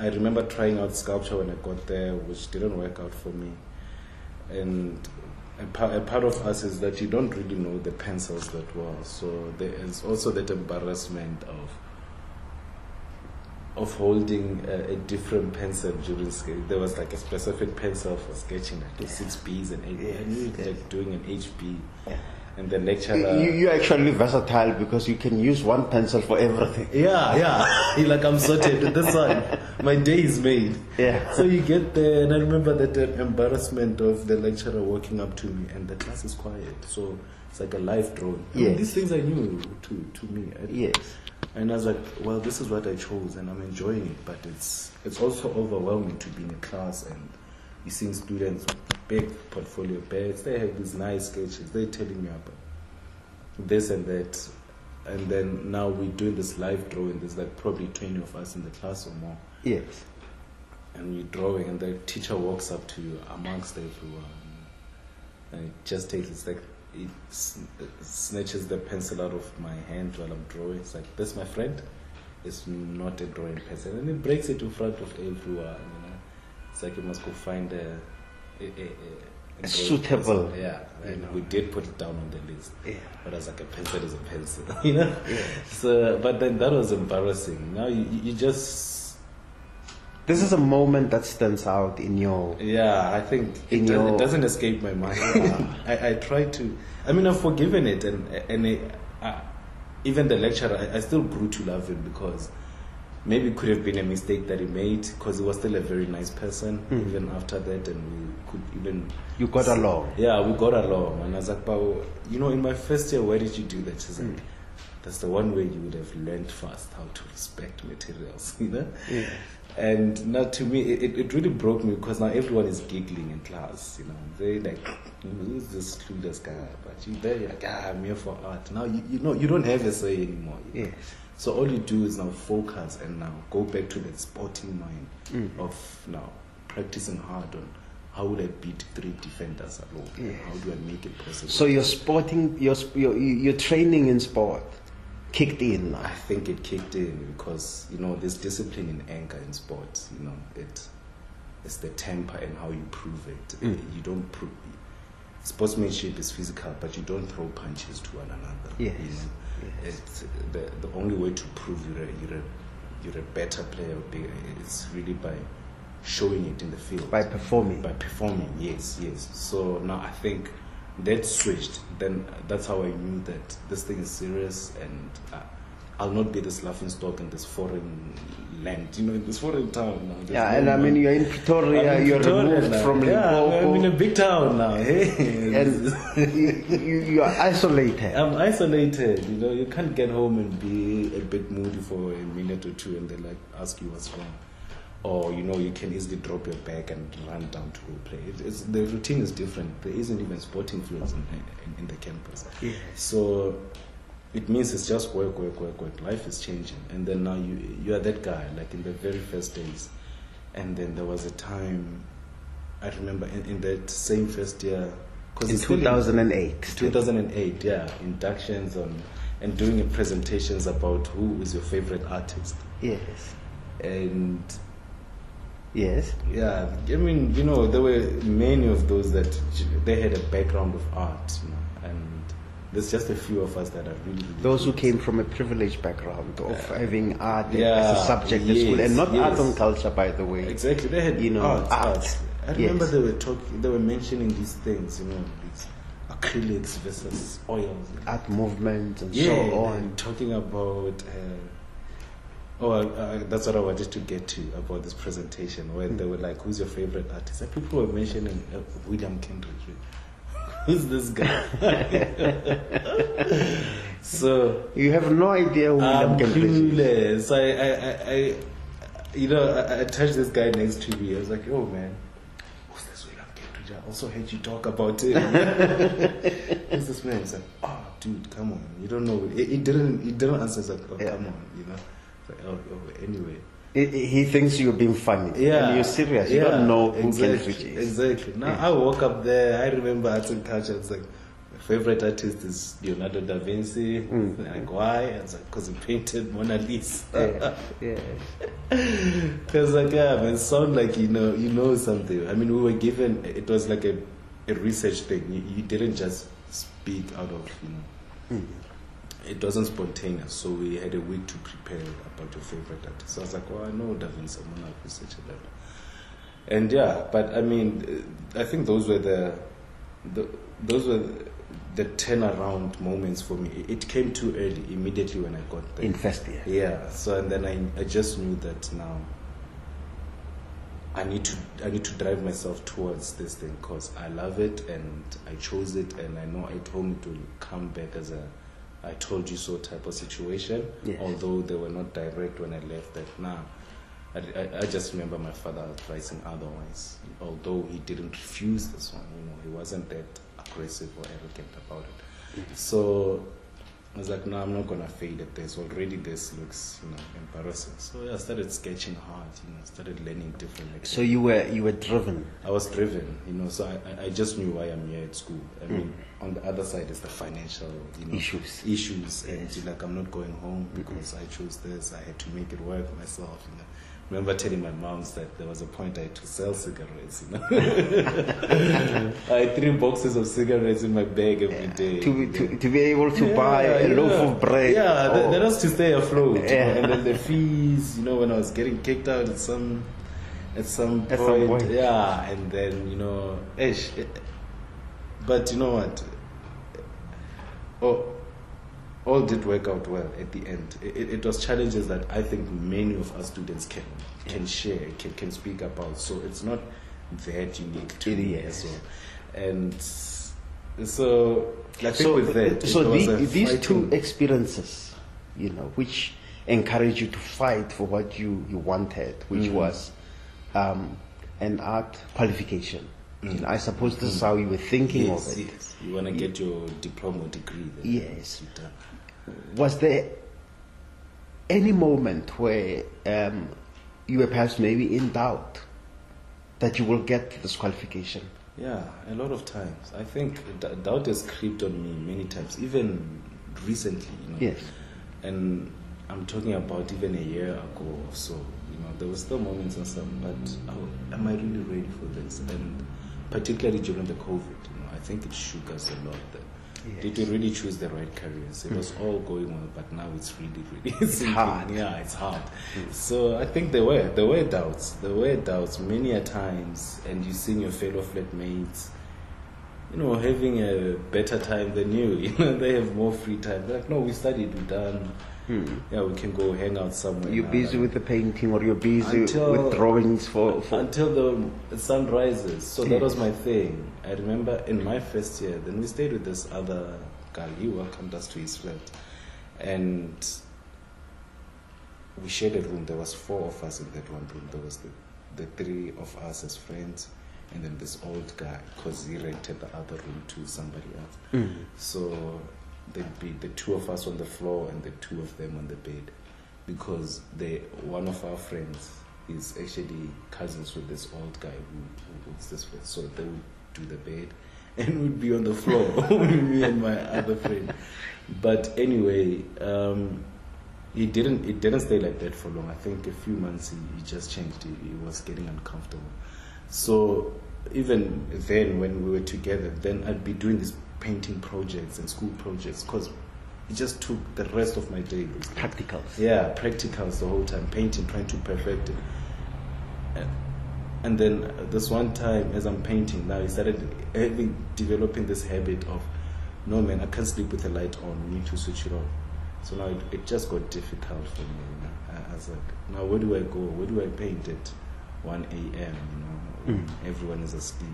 I remember trying out sculpture when I got there, which didn't work out for me, and. A part, a part of us is that you don't really know the pencils that well, so there is also that embarrassment of of holding a, a different pencil during sketch. There was like a specific pencil for sketching, like yeah. six B's and eight B's, yeah, and yeah. like doing an H B. Yeah. And the lecturer... You, you're actually versatile because you can use one pencil for everything. Yeah, yeah. You're like, I'm sorted with this one. My day is made. Yeah. So you get there, and I remember that uh, embarrassment of the lecturer walking up to me, and the class is quiet. So it's like a live drone. Yes. These things are new to, to me. I, yes. And I was like, well, this is what I chose, and I'm enjoying it. But it's, it's also overwhelming to be in a class and you're seeing students... big portfolio beds, they have these nice sketches, they're telling me about this and that, and then now we're doing this live drawing. There's like probably twenty of us in the class or more. Yes. And you're drawing, and the teacher walks up to you amongst everyone and it just takes, it's like, it snatches the pencil out of my hand while I'm drawing. It's like, that's my friend. It's not a drawing pencil, and it breaks it in front of everyone. You know, it's like you must go find a, a, a, a, a suitable. Pencil. Yeah, and know. We did put it down on the list. Yeah, but I was like, a pencil is a pencil. You know. Yeah. So, but then that was embarrassing. Now you you just. This is a moment that stands out in your... Yeah, I think in it, your... it doesn't escape my mind. I, I try to... I mean, I've forgiven it. And, and it, I, even the lecture, I, I still grew to love him, because maybe it could have been a mistake that he made, because he was still a very nice person, mm. even after that. And we could even... You got so, along. Yeah, we got along. And I was like, Pao, you know, in my first year, why did you do that? She's like... Mm. That's the one way you would have learned fast how to respect materials, you know? Yeah. And now to me, it, it really broke me, because now everyone is giggling in class, you know? They're like, who's this clueless guy? But you, they're like, ah, I'm here for art. Now, you, you know, you don't have a say anymore. You know? Yeah. So all you do is now focus and now go back to that sporting mind mm. of now practicing hard on how would I beat three defenders alone? Yes. How do I make it possible? So your sporting, your, your, your training in sport kicked in now. I think it kicked in, because you know there's discipline in anger in sports. You know, it it's the temper and how you prove it. Mm. You don't prove it. Sportsmanship is physical, but you don't throw punches to one another. Yes, you know? Yes. It's the the only way to prove you're a, you're a, you're a better player is really by showing it in the field, by performing, by performing. Yes, yes. So now I think that switched, then that's how I knew that this thing is serious, and uh, I'll not be this laughing stock in this foreign land, you know, in this foreign town now. Yeah, no and one. I mean, you're in Pretoria, I mean, you're Pretoria removed now. From yeah, Limpopo. I'm in a big town now. Hey. And you, you, you are isolated. I'm isolated, you know, you can't get home and be a bit moody for a minute or two and they like ask you what's wrong. Or, you know, you can easily drop your bag and run down to go play. It, it's, the routine is different. There isn't even sporting fields in, in, in the campus. Yeah. So it means it's just work, work, work, work. Life is changing. And then now you you are that guy, like in the very first days. And then there was a time, I remember, in, in that same first year. Cause in two thousand eight. two thousand eight, yeah. Inductions on, and doing presentations about who is your favorite artist. Yes. And... Yes. Yeah, I mean, you know, there were many of those that they had a background of art, you know, and there's just a few of us that are really, really those who came from a privileged background of uh, having art yeah, as a subject yes, at school, and not yes. art and culture, by the way. Exactly, they had you know art. art. I remember yes. they were talking, they were mentioning these things, you know, these acrylics versus oils, art movement, and yeah, so on. And talking about. Uh, Oh, uh, that's what I wanted to get to about this presentation, where mm. they were like, "Who's your favorite artist?" And people were mentioning uh, William Kentridge. Who's this guy? So you have no idea who I'm William Kentridge is. I, I, I, you know, I, I touched this guy next to me. I was like, "Oh man, who's this William Kentridge? I also heard you talk about him." Who's this man? He's like, "Oh, dude, come on, you don't know." He, he didn't, he didn't answer. He's like, "Oh, yeah. come on, you know." Oh, oh, anyway, he, he thinks you're being funny. Yeah, and you're serious. You yeah, don't know who exactly, Kentridge is. Exactly. Now yeah. I woke up there. I remember Arts and Culture. It's like my favorite artist is Leonardo da Vinci. Mm. Like why? It's like because he painted Mona Lisa. Yeah. Because yeah. like yeah, man, sound like you know you know something. I mean, we were given. It was like a, a research thing. You, you didn't just speak out of you know. Mm. It wasn't spontaneous, so we had a week to prepare about your favorite artist. So I was like, well, I know Da Vinci, I'm not research that. And yeah, but I mean, I think those were the, the those were the turnaround moments for me. It came too early, immediately when I got there. In first year. Yeah. So and then I I just knew that now. I need to I need to drive myself towards this thing because I love it and I chose it and I know I told me to come back as a. I told you so type of situation, yes. although they were not direct when I left that now. I, I, I just remember my father advising otherwise, although he didn't refuse this one, you know, he wasn't that aggressive or arrogant about it. Mm-hmm. So I was like, no, I'm not gonna fail at this. Already this looks, you know, embarrassing. So yeah, I started sketching hard, you know, started learning different things. So you were you were driven? I was driven, you know, so I, I just knew why I'm here at school. I mm. mean, on the other side is the financial, you know, issues. Issues and yes. like I'm not going home because mm-hmm. I chose this, I had to make it work myself, you know. I remember telling my moms that there was a point I had to sell cigarettes, you know. I had three boxes of cigarettes in my bag every yeah. day. To be, to, to be able to yeah, buy a yeah. loaf of bread. Yeah, or... that was to stay afloat. Yeah. You know? And then the fees, you know, when I was getting kicked out at some at some point. At some point. Yeah, and then, you know, ish. But you know what? Oh. All did work out well at the end. It, it, it was challenges that I think many of us students can can share, can, can speak about. So it's not that unique to me as well. And so, like so, with that, so the, these two experiences, you know, which encourage you to fight for what you, you wanted, which mm-hmm. was um, an art qualification. Mm. You know, I suppose this is how you were thinking yes, of it. Yes. You want to get your diploma degree. Then yes. Was there any moment where um, you were perhaps maybe in doubt that you will get this qualification? Yeah, a lot of times. I think doubt has crept on me many times, even recently. You know? Yes. And I'm talking about even a year ago or so. You know, there were still moments and stuff, but oh, am I really ready for this? And particularly during the COVID, you know, I think it shook us a lot. Yes. Did we really choose the right careers? It mm. was all going well, but now it's really, really it's hard. Yeah, it's hard. Mm. So I think there were there were doubts. There were doubts many a times, and you seeing your fellow flatmates, you know, having a better time than you. You know, they have more free time. They're like, no, we studied, we done. Hmm. Yeah, we can go hang out somewhere. You're now, busy with the painting, or you're busy until, with drawings for, for until the sun rises. So yes. that was my thing. I remember in my first year, then we stayed with this other guy. He welcomed us to his flat, and we shared a room. There was four of us in that one room. There was the, the three of us as friends, and then this old guy, because he rented the other room to somebody else. Mm. So there'd be the two of us on the floor and the two of them on the bed, because they, one of our friends is actually cousins with this old guy who owns this place. So they would do the bed and we'd be on the floor, me and my other friend. But anyway, um, it didn't, it didn't stay like that for long. I think a few months he, he just changed. He, he was getting uncomfortable. So even then when we were together, then I'd be doing this painting projects and school projects, because it just took the rest of my day. Practicals. Yeah, practicals the whole time, painting, trying to perfect it. And, and then this one time, as I'm painting now, I started having, developing this habit of, no man, I can't sleep with the light on, we need to switch it off. So now it, it just got difficult for me. You know? I, I was like, now where do I go? Where do I paint at one a m? You know, mm. everyone is asleep,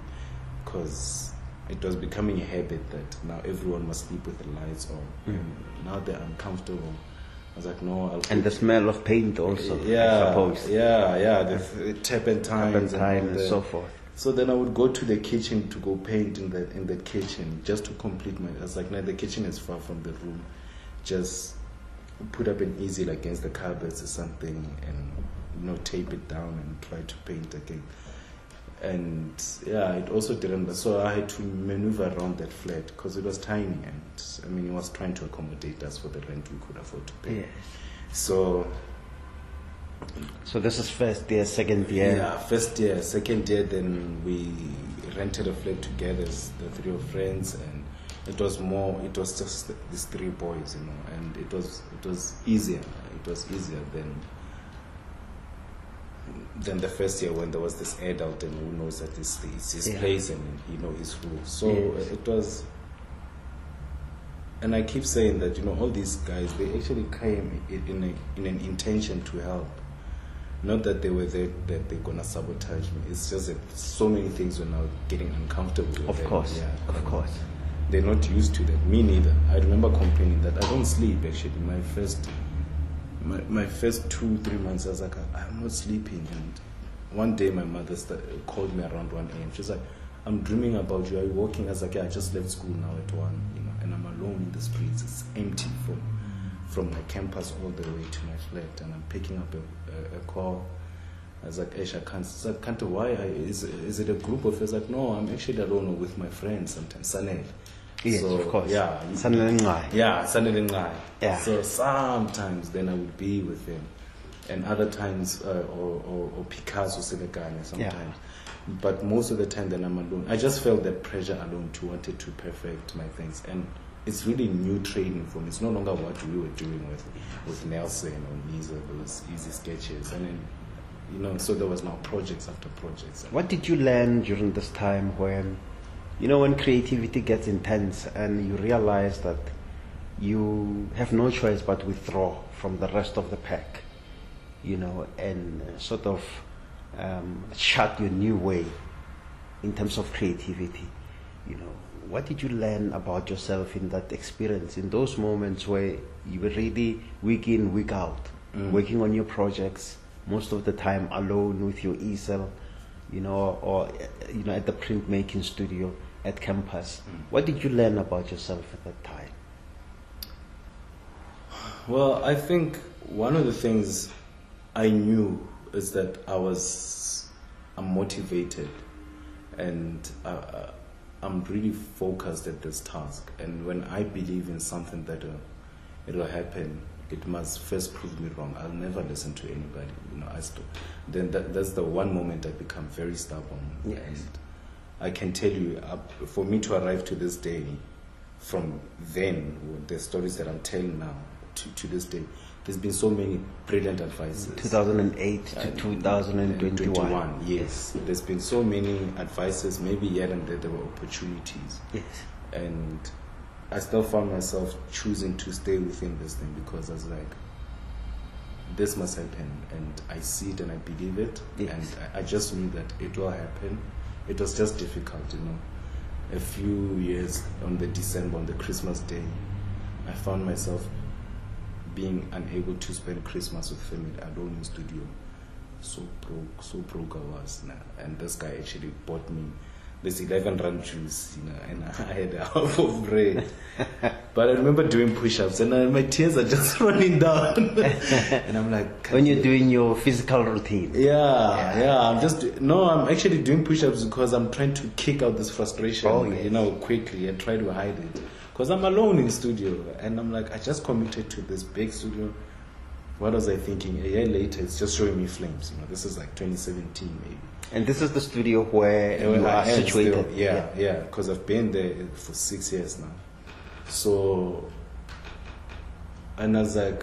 because it was becoming a habit that now everyone must sleep with the lights on. Mm. And now they're uncomfortable. I was like, no. I'll and the smell of paint also, yeah, I suppose. Yeah, yeah, the turpentine and, and, and so forth. So then I would go to the kitchen to go paint in the, in the kitchen, just to complete my... I was like, no, the kitchen is far from the room. Just put up an easel against the cupboards or something and, you know, tape it down and try to paint again. And yeah, it also didn't, so I had to maneuver around that flat because it was tiny, and I mean, it was trying to accommodate us for the rent we could afford to pay. Yes. So, so this is first year, second year? Yeah, first year, second year, then we rented a flat together, the three of friends, and it was more, it was just these three boys, you know, and it was, it was easier, it was easier than than the first year when there was this adult and who knows that it's his yeah. place and you know his rules. So yes. it was, and I keep saying that, you know, all these guys, they actually came in a, in an intention to help. Not that they were there, that they're gonna sabotage me. It's just that so many things were now getting uncomfortable. With of them. course, yeah, of course. They're not used to that. Me neither. I remember complaining that I don't sleep actually. My first. My, my first two, three months, I was like, I'm not sleeping. And one day my mother started, called me around one a m She's like, I'm dreaming about you. Are you walking? I was like, yeah, I just left school now at one. You know, and I'm alone in the streets. It's empty from from my campus all the way to my flat, and I'm picking up a, a, a call. I was like, Ash, I can't, I can't, why, is, is it a group of us? Like, no, I'm actually alone with my friends sometimes, Sanev. Yes, so, of course. Yeah, Sandaline. Yeah, Sandaline. Yeah. So sometimes then I would be with them, and other times, uh, or, or, or Picasso, Senegane sometimes. Yeah. But most of the time then I'm alone. I just felt that pressure alone to wanted to perfect my things. And it's really new training for me. It's no longer what we were doing with, with Nelson or Nizer, those easy sketches. And then, you know, so there was now projects after projects. What did you learn during this time when, you know, when creativity gets intense and you realize that you have no choice but withdraw from the rest of the pack, you know, and sort of um, chart your new way in terms of creativity, you know? What did you learn about yourself in that experience, in those moments where you were really week in, week out, mm. working on your projects, most of the time alone with your easel, you know, or, you know, at the printmaking studio at campus? Mm. What did you learn about yourself at that time? Well, I think one of the things I knew is that I was I'm motivated and uh, I'm really focused at this task. And when I believe in something that uh, it'll happen, it must first prove me wrong. I'll never listen to anybody, you know. I still, then that, that's the one moment I become very stubborn. Yes. And I can tell you, uh, for me to arrive to this day, from then, with the stories that I'm telling now, to, to this day, there's been so many brilliant advices. two thousand eight to two thousand twenty-one. Yes. yes. There's been so many advices, maybe yet and there, there were opportunities. Yes. And I still found myself choosing to stay within this thing because I was like, this must happen, and I see it and I believe it. Yes. And I, I just knew that it will happen. It was just difficult, you know. A few years on the December, on the Christmas day, I found myself being unable to spend Christmas with family alone in studio. So broke, so broke I was. Nah. And this guy actually bought me this eleven rand juice, you know, and I had a half of bread. But I remember doing push-ups, and I, my tears are just running down. And I'm like, when you're doing your physical routine. Yeah, yeah, yeah. I'm just no, I'm actually doing push-ups because I'm trying to kick out this frustration, oh, yes. you know, quickly and try to hide it. Because I'm alone in studio, and I'm like, I just committed to this big studio. What was I thinking? A year later, it's just showing me flames. You know, this is like twenty seventeen, maybe. And this is the studio where you well, are situated. Still, yeah, yeah, because yeah, I've been there for six years now. So, and I was like,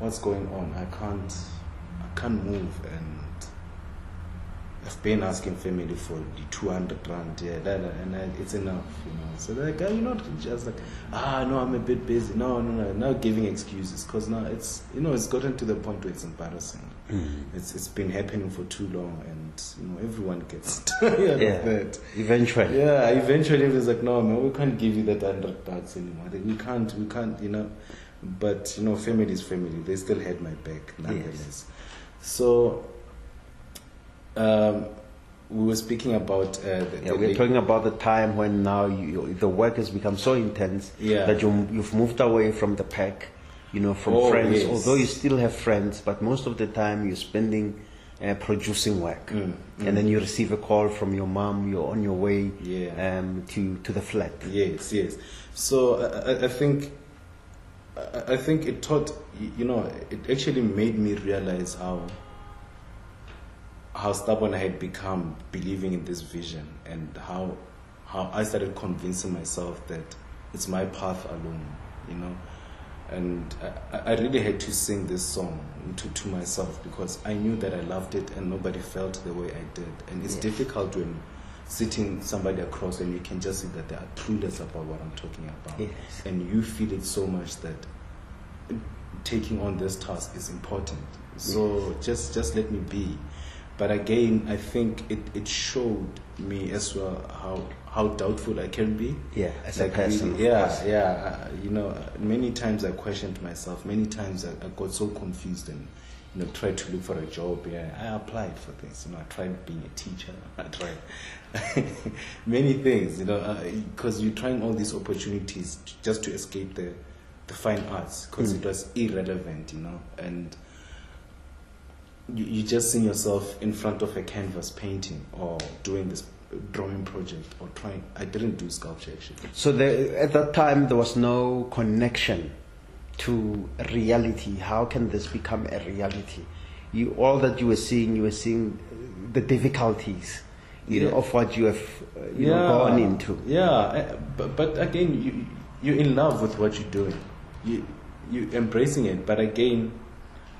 what's going on? I can't, I can't move. And I've been asking family for the two hundred rand, yeah, that, and I, it's enough, you know. So they're like, are you not just like, ah, no, I'm a bit busy. No, no, no, now giving excuses, because now it's, you know, it's gotten to the point where it's embarrassing. Mm-hmm. It's it's been happening for too long, and you know everyone gets tired yeah, of that. Eventually, yeah, eventually it was like, no, man, we can't give you that hundred bucks anymore. We can't, we can't, you know. But you know, family is family. They still had my back, nonetheless. Yes. So um, we were speaking about. Uh, the, yeah, the, we're talking about the time when now you, the work has become so intense yeah. that you you've moved away from the pack. You know, from oh, friends, yes. although you still have friends, but most of the time you're spending uh, producing work. Mm, and mm. then you receive a call from your mom, you're on your way yeah. um, to, to the flat. Yes, yes. So I, I think I, I think it taught, you know, it actually made me realize how, how stubborn I had become believing in this vision, and how, how I started convincing myself that it's my path alone, you know. And I, I really had to sing this song to, to myself because I knew that I loved it and nobody felt the way I did. And it's yeah. difficult when sitting somebody across and you can just see that they are clueless about what I'm talking about. Yes. And you feel it so much that taking on this task is important. So yes. just, just let me be. But again, I think it, it showed me as well how how doubtful I can be. Yeah, as like a person. Really, yeah, person. yeah. Uh, you know, many times I questioned myself. Many times I, I got so confused and you know, tried to look for a job. Yeah, I applied for things. You know, I tried being a teacher. I tried many things. You know, because uh, you're trying all these opportunities to, just to escape the the fine arts, because mm. it was irrelevant. You know, and you you just see yourself in front of a canvas painting or doing this drawing project or trying. I didn't do sculpture actually. So there, at that time there was no connection to reality. How can this become a reality? You all that you were seeing, you were seeing the difficulties, you yeah. know, of what you have uh, you yeah. know, gone into. Yeah, I, but, but again, you you're in love with what you're doing. You you embracing it, but again,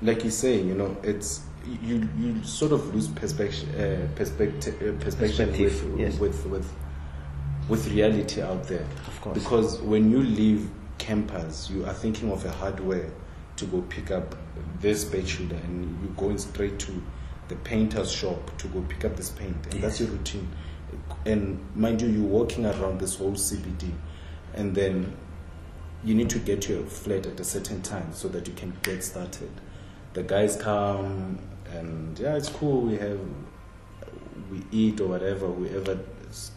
like you say, you know, it's. You you sort of lose perspective uh, perspective uh, perspective with, yes. with with with reality out there. Of course, because when you leave campus, you are thinking of a hardware to go pick up this bed shoulder, and you're going straight to the painter's shop to go pick up this paint, and yes. that's your routine. And mind you, you're walking around this whole C B D, and then you need to get to your flat at a certain time so that you can get started. The guys come and yeah, it's cool. We have we eat or whatever, whoever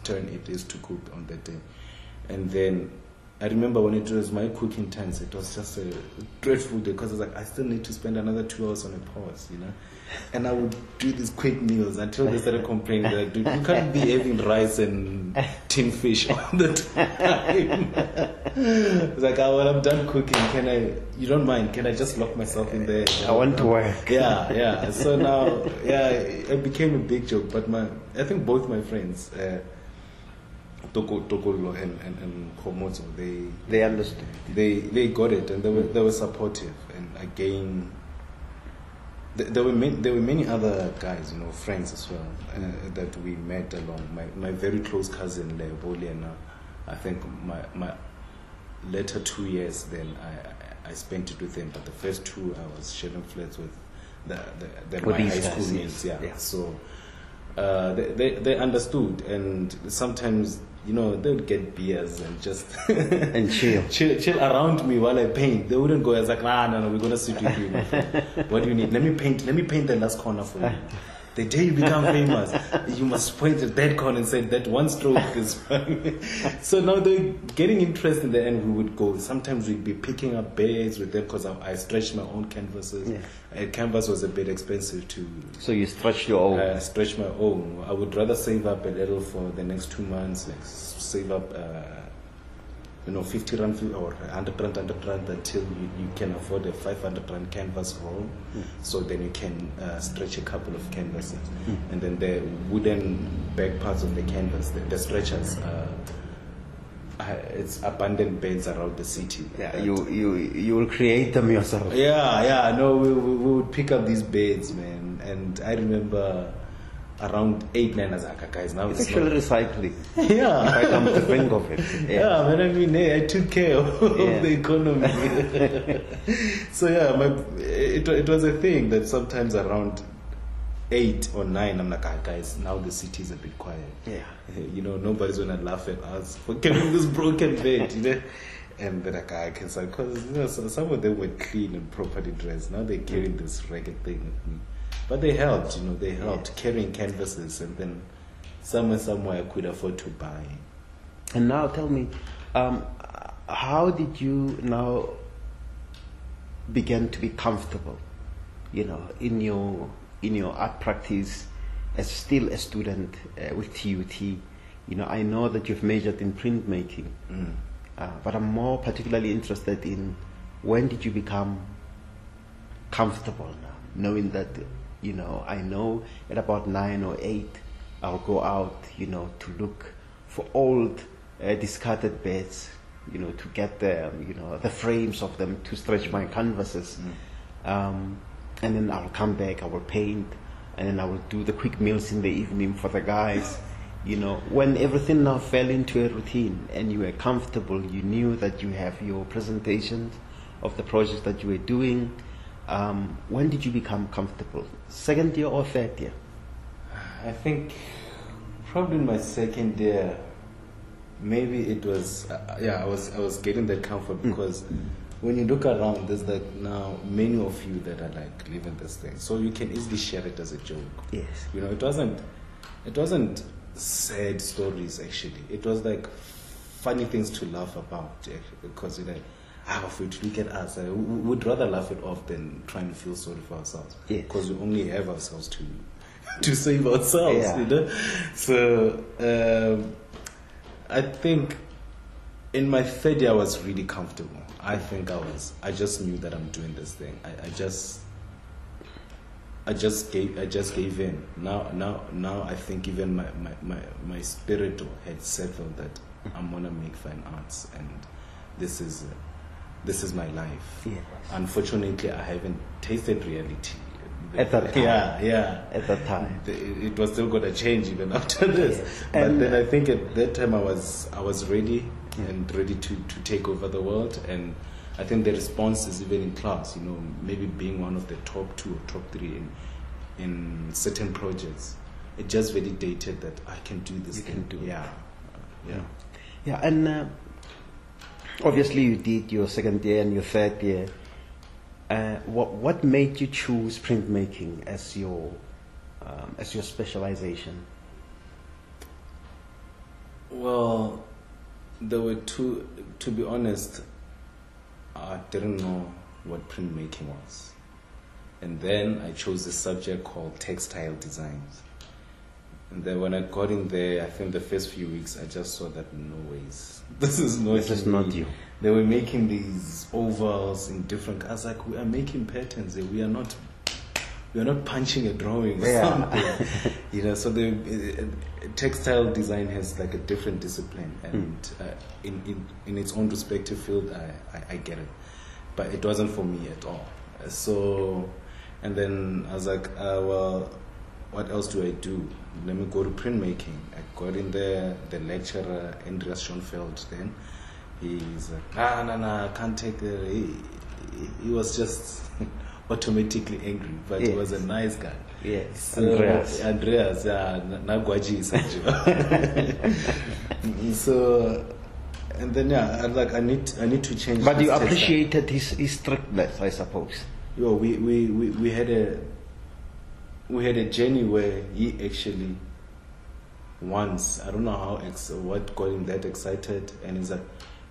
turn it is to cook on that day. And then I remember when it was my cooking times, it was just a dreadful day because I was like, I still need to spend another two hours on a pause, you know. And I would do these quick meals until they started complaining that you can't be having rice and tin fish all the time. It's like, oh, well, I'm done cooking. Can I? You don't mind? Can I just lock myself in there? I want to work. Yeah, yeah. So now, yeah, it became a big joke. But my, I think both my friends, uh, Tokolo and and, and Komoto, they they understood. They they got it, and they were they were supportive. And again, th there were many, there were many other guys, you know, friends as well, uh, that we met along. My my very close cousin Leboli, and uh, I think my my. later two years then I, I spent it with them, but the first two I was sharing flats with the, the, the my high school mates. Yeah. yeah. So uh, they, they they understood, and sometimes, you know, they would get beers and just and chill. chill chill around me while I paint. They wouldn't go as like, nah, no no we're gonna sit with you, my friend. What do you need? Let me paint let me paint the last corner for you. The day you become famous, you must point at that corner and say that one stroke is fine. So now they're getting interest in the end. We would go. Sometimes we'd be picking up beds with them because I, I stretched my own canvases. Yeah. Uh, canvas was a bit expensive to. So you stretched your own. Uh, stretch my own. I would rather save up a little for the next two months. Like save up, uh, you know, fifty rand or hundred rand, hundred rand until you, you can afford a five hundred rand canvas roll. Mm. So then you can uh, stretch a couple of canvases, mm. and then the wooden back parts of the canvas, the, the stretchers. Uh, it's abundant beds around the city. Yeah, and you you you will create them yourself. Yeah, yeah. No, we we, we would pick up these beds, man. And I remember. Around eight, nine as like, guys, now it's, it's actually recycling. Yeah. If I come to think of it. Yeah, but yeah, I mean, hey, I took care of yeah. the economy. So yeah, my, it, it was a thing that sometimes around eight or nine, I'm like, ah, guys, now the city's a bit quiet. Yeah. You know, nobody's going to laugh at us for getting this broken bed, you know. And they're like, ah, I can say, because you know, so some of them were clean and properly dressed. Now they're carrying this ragged thing with me. But they helped, you know, they helped yeah. carrying canvases, and then somewhere, somewhere I could afford to buy. And now tell me, um, how did you now begin to be comfortable, you know, in your, in your art practice as still a student uh, with T U T? You know, I know that you've majored in printmaking, mm. uh, but I'm more particularly interested in when did you become comfortable now, knowing that... You know, I know at about nine or eight, I'll go out, you know, to look for old uh, discarded beds, you know, to get the, you know, the frames of them to stretch my canvases. Mm. Um, and then I'll come back, I will paint, and then I will do the quick meals in the evening for the guys. You know, when everything now fell into a routine and you were comfortable, you knew that you have your presentations of the projects that you were doing. Um, when did you become comfortable? Second year or third year? I think probably my second year. Maybe it was uh, yeah. I was I was getting that comfort because mm. when you look around, there's like now many of you that are like living this thing, so you can easily share it as a joke. Yes, you know, it wasn't, it wasn't sad stories actually. It was like funny things to laugh about, because you know, ah, if we look at us, uh, we'd rather laugh it off than trying to feel sorry for ourselves, because yes, we only have ourselves to to save ourselves, yeah, you know. So um, I think in my third year I was really comfortable. I think I was. I just knew that I'm doing this thing. I, I just, I just gave. I just gave in. Now, now, now. I think even my my my, my spirit had settled that I'm gonna make fine arts, and this is, uh, this is my life. Yes. Unfortunately, I haven't tasted reality at that time. Yeah, yeah. At that time, it, it was still gonna change even after this. Yes. But and then I think at that time I was I was ready. Yeah. And ready to, to take over the world. And I think the response is even in class, you know, maybe being one of the top two or top three in in certain projects, it just validated that I can do this you thing. Can do yeah. It. Yeah. Yeah, and uh, obviously you did your second year and your third year. Uh, what what made you choose printmaking as your um, as your specialization? Well, there were two, to be honest, I didn't know what printmaking was. And then I chose a subject called textile designs. And then when I got in there, I think the first few weeks, I just saw that no ways. This is not, this is not you. They were making these ovals in different, I was like, we are making patterns here. We are not, we are not punching a drawing or yeah. something. You know, so the uh, textile design has like a different discipline, and mm. uh, in, in in its own respective field, I, I, I get it, but it wasn't for me at all. So, and then I was like, uh, well, what else do I do? Let me go to printmaking. I got in there, the lecturer, Andreas Schoenfeld, then, he's like, nah, nah, nah, I can't take the, he, he was just automatically angry, but yes, he was a nice guy. Yes, so, Andreas. Andreas, yeah, Nagwaji is actually. So, and then yeah, I'm like, I need, I need to change. But you appreciated his, his strictness, I suppose. Yo, we, we, we, we had a, we had a journey where he actually, once, I don't know how ex, what got him that excited, and he's like,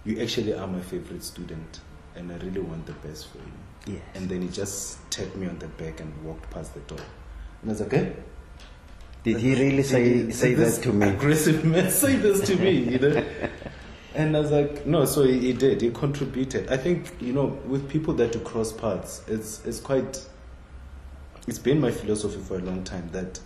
you actually are my favorite student, and I really want the best for you. Yes. And then he just tapped me on the back and walked past the door. And I was like, okay. Did he really say, he say that to me? Aggressive man, say this to me, you know? And I was like, no, so he, he did. He contributed. I think, you know, with people that you cross paths, it's, it's quite, it's been my philosophy for a long time that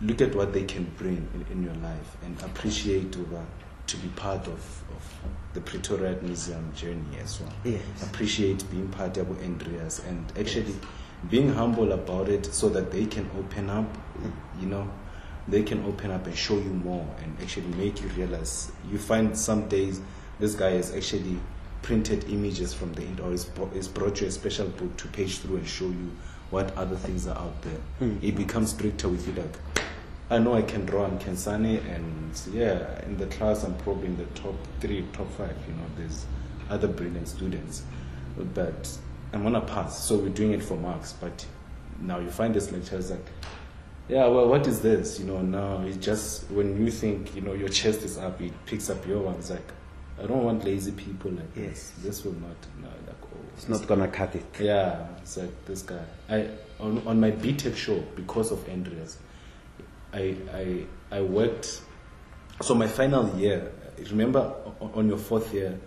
look at what they can bring in, in your life and appreciate over. To be part of, of the Pretoria Museum journey as well. Yes. Appreciate being part of Andreas and actually being humble about it so that they can open up, you know, they can open up and show you more and actually make you realize. You find some days this guy has actually printed images from the, or has brought you a special book to page through and show you what other things are out there. Mm. It becomes stricter with you, like, I know I can draw Nkhensani, and yeah, in the class I'm probably in the top three, top five, you know, there's other brilliant students, but I'm gonna pass, so we're doing it for marks. But now you find this lecture, it's like, yeah, well, what is this? You know, now it's just, when you think, you know, your chest is up, it picks up your one, it's like, I don't want lazy people like yes. this, this will not, no, like, oh. It's, it's not gonna like, cut it. Yeah, it's like, this guy, I on, on my B Tech show, because of Andreas, I, I I worked, so my final year, remember on your fourth year,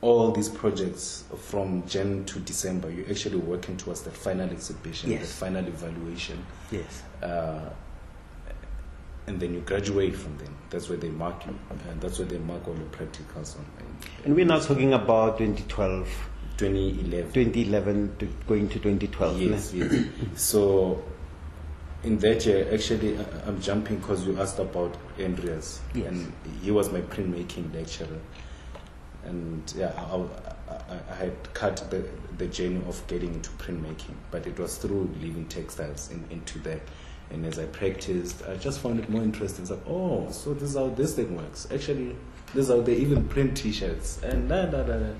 all these projects from January to December, you're actually working towards the final exhibition, yes. the final evaluation. Yes. Uh, and then you graduate from them. That's where they mark you, and that's where they mark all your practicals. On, and, and we're not talking about twenty twelve. twenty eleven. twenty eleven to going to twenty twelve. Yes, no? Yes. So, in that year, actually, I'm jumping because you asked about Andreas. Yes. And he was my printmaking lecturer. And yeah, I, I had cut the, the journey of getting into printmaking, but it was through leaving textiles in, into that. And as I practiced, I just found it more interesting. It's like, oh, so this is how this thing works. Actually, this is how they even print T-shirts. And da, da, da, da.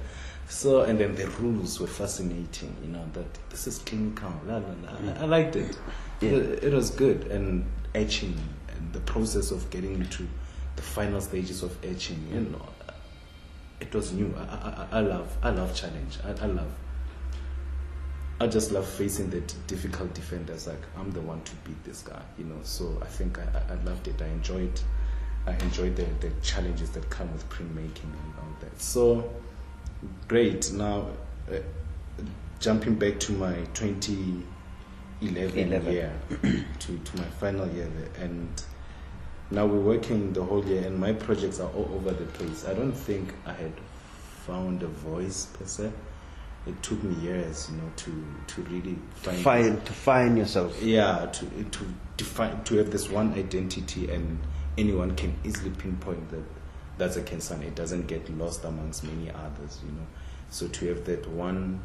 So, and then the rules were fascinating, you know, that this is clinical, la, la, la. Mm. I liked it. Yeah. It. It was good. And etching, and the process of getting into the final stages of etching, you know, it was new. I, I, I love, I love challenge. I, I love, I just love facing the difficult defenders. Like, I'm the one to beat this guy, you know. So I think I, I loved it. I enjoyed, I enjoyed the, the challenges that come with printmaking and all that. So great. Now, uh, jumping back to my twenty eleven year, to, to my final year there, and now we're working the whole year, and my projects are all over the place. I don't think I had found a voice per se. It took me years, you know, to to really find to find, to find yourself. Yeah, to to define, to have this one identity, and anyone can easily pinpoint that that's a Nkhensani. It doesn't get lost amongst many others, you know. So to have that one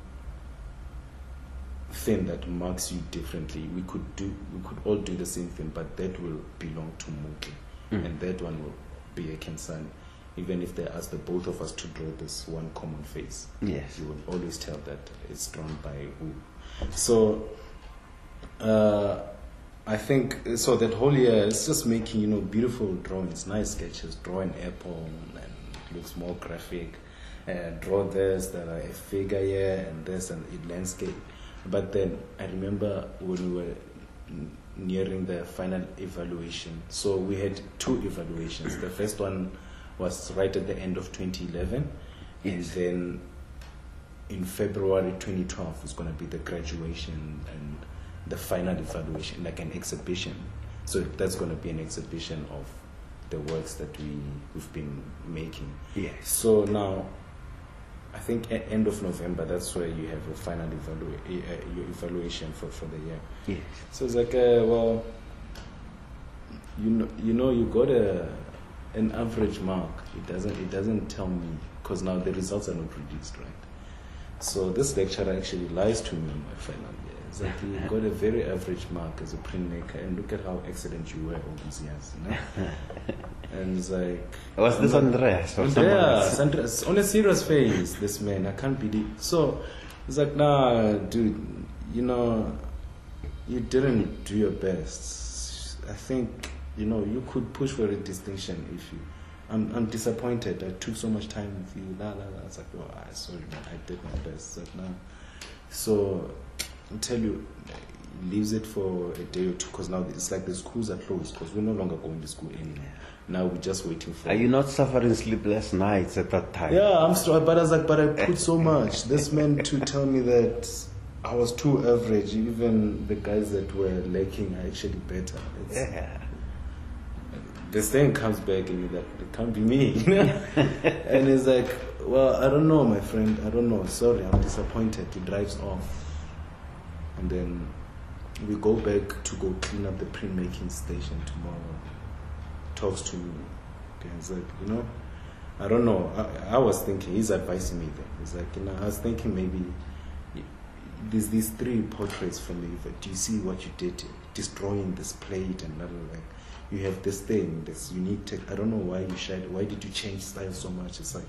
thing that marks you differently, we could do, we could all do the same thing, but that will belong to Mooki, mm. and that one will be a Nkhensani. Even if they ask the both of us to draw this one common face, yes, you would always tell that it's drawn by who. So, uh, I think, so that whole year, it's just making, you know, beautiful drawings, nice sketches, draw an apple and looks more graphic, and draw this, that I figure here, and this, and a landscape. But then I remember when we were nearing the final evaluation, so we had two evaluations. The first one was right at the end of twenty eleven, and then in February twenty twelve was going to be the graduation and the final evaluation, like an exhibition. So that's going to be an exhibition of the works that we, we've been making. Yes. So now, I think at end of November, that's where you have your final evalu- uh, your evaluation for, for the year. Yes. So it's like, uh, well, you know, you know, you got a... an average mark. It doesn't it doesn't tell me, because now the results are not released, right? So this lecturer actually lies to me in my final year. It's like, you got a very average mark as a printmaker, and look at how excellent you were all these years, you know? And it's like... Was this Andreas or someone else? Andreas, on a serious face, this man, I can't believe... So, it's like, nah, dude, you know, you didn't do your best. I think... You know, you could push for a distinction if you... I'm I'm disappointed. I took so much time with you. La, la, la. It's like, oh, I sorry, man. I did my best. Like, nah. So, I tell you, leaves it for a day or two, because now it's like the schools are closed, because we're no longer going to school anymore. Now we're just waiting for... Are you not suffering sleepless nights at that time? Yeah, I'm sorry, but I was like, but I put so much. This man to tell me that... I was too average. Even the guys that were lacking are actually better. It's, yeah. This thing comes back and you're like, it can't be me. And it's like, well, I don't know, my friend. I don't know. Sorry, I'm disappointed. He drives off. And then we go back to go clean up the printmaking station tomorrow. Talks to me. Okay, it's like, you know, I don't know. I, I was thinking, he's advising me then. He's like, you know, I was thinking maybe there's these three portraits from me. But do you see what you did? Destroying this plate and that, like, you have this thing, this unique tech. I don't know why you shed, why did you change style so much? It's like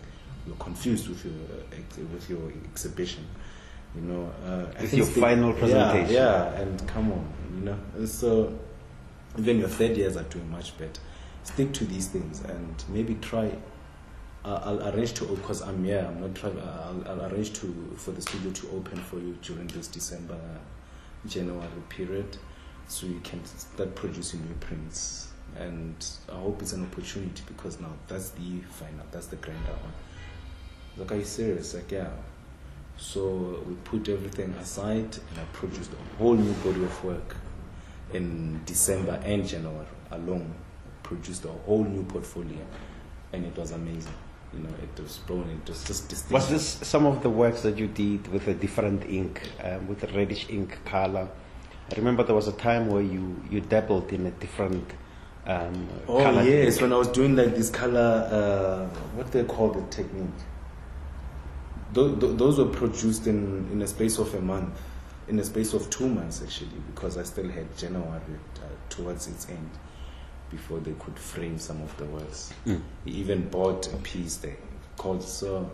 you're confused with your uh, ex with your exhibition, you know. Uh, with your they, final presentation. Yeah, yeah, and come on, you know. So even your third years are doing much better. Stick to these things and maybe try. Uh, I'll arrange to, because I'm here. I'm not trying. I'll, I'll arrange to for the studio to open for you during this December, January period, so you can start producing new prints. And I hope it's an opportunity, because now that's the final, that's the grander one. Like, are you serious? Like, yeah. So we put everything aside and I produced a whole new body of work in December and January alone. I produced a whole new portfolio and it was amazing. You know, it was blown, it was just distinct. Was this some of the works that you did with a different ink, um, with a reddish ink color? I remember there was a time where you, you dabbled in a different... Um, oh color yes, technique. When I was doing like this color, uh, what they call the technique. Th th those were produced in in a space of a month, in a space of two months actually, because I still had January uh, towards its end before they could frame some of the works. Mm. We even bought a piece they called so.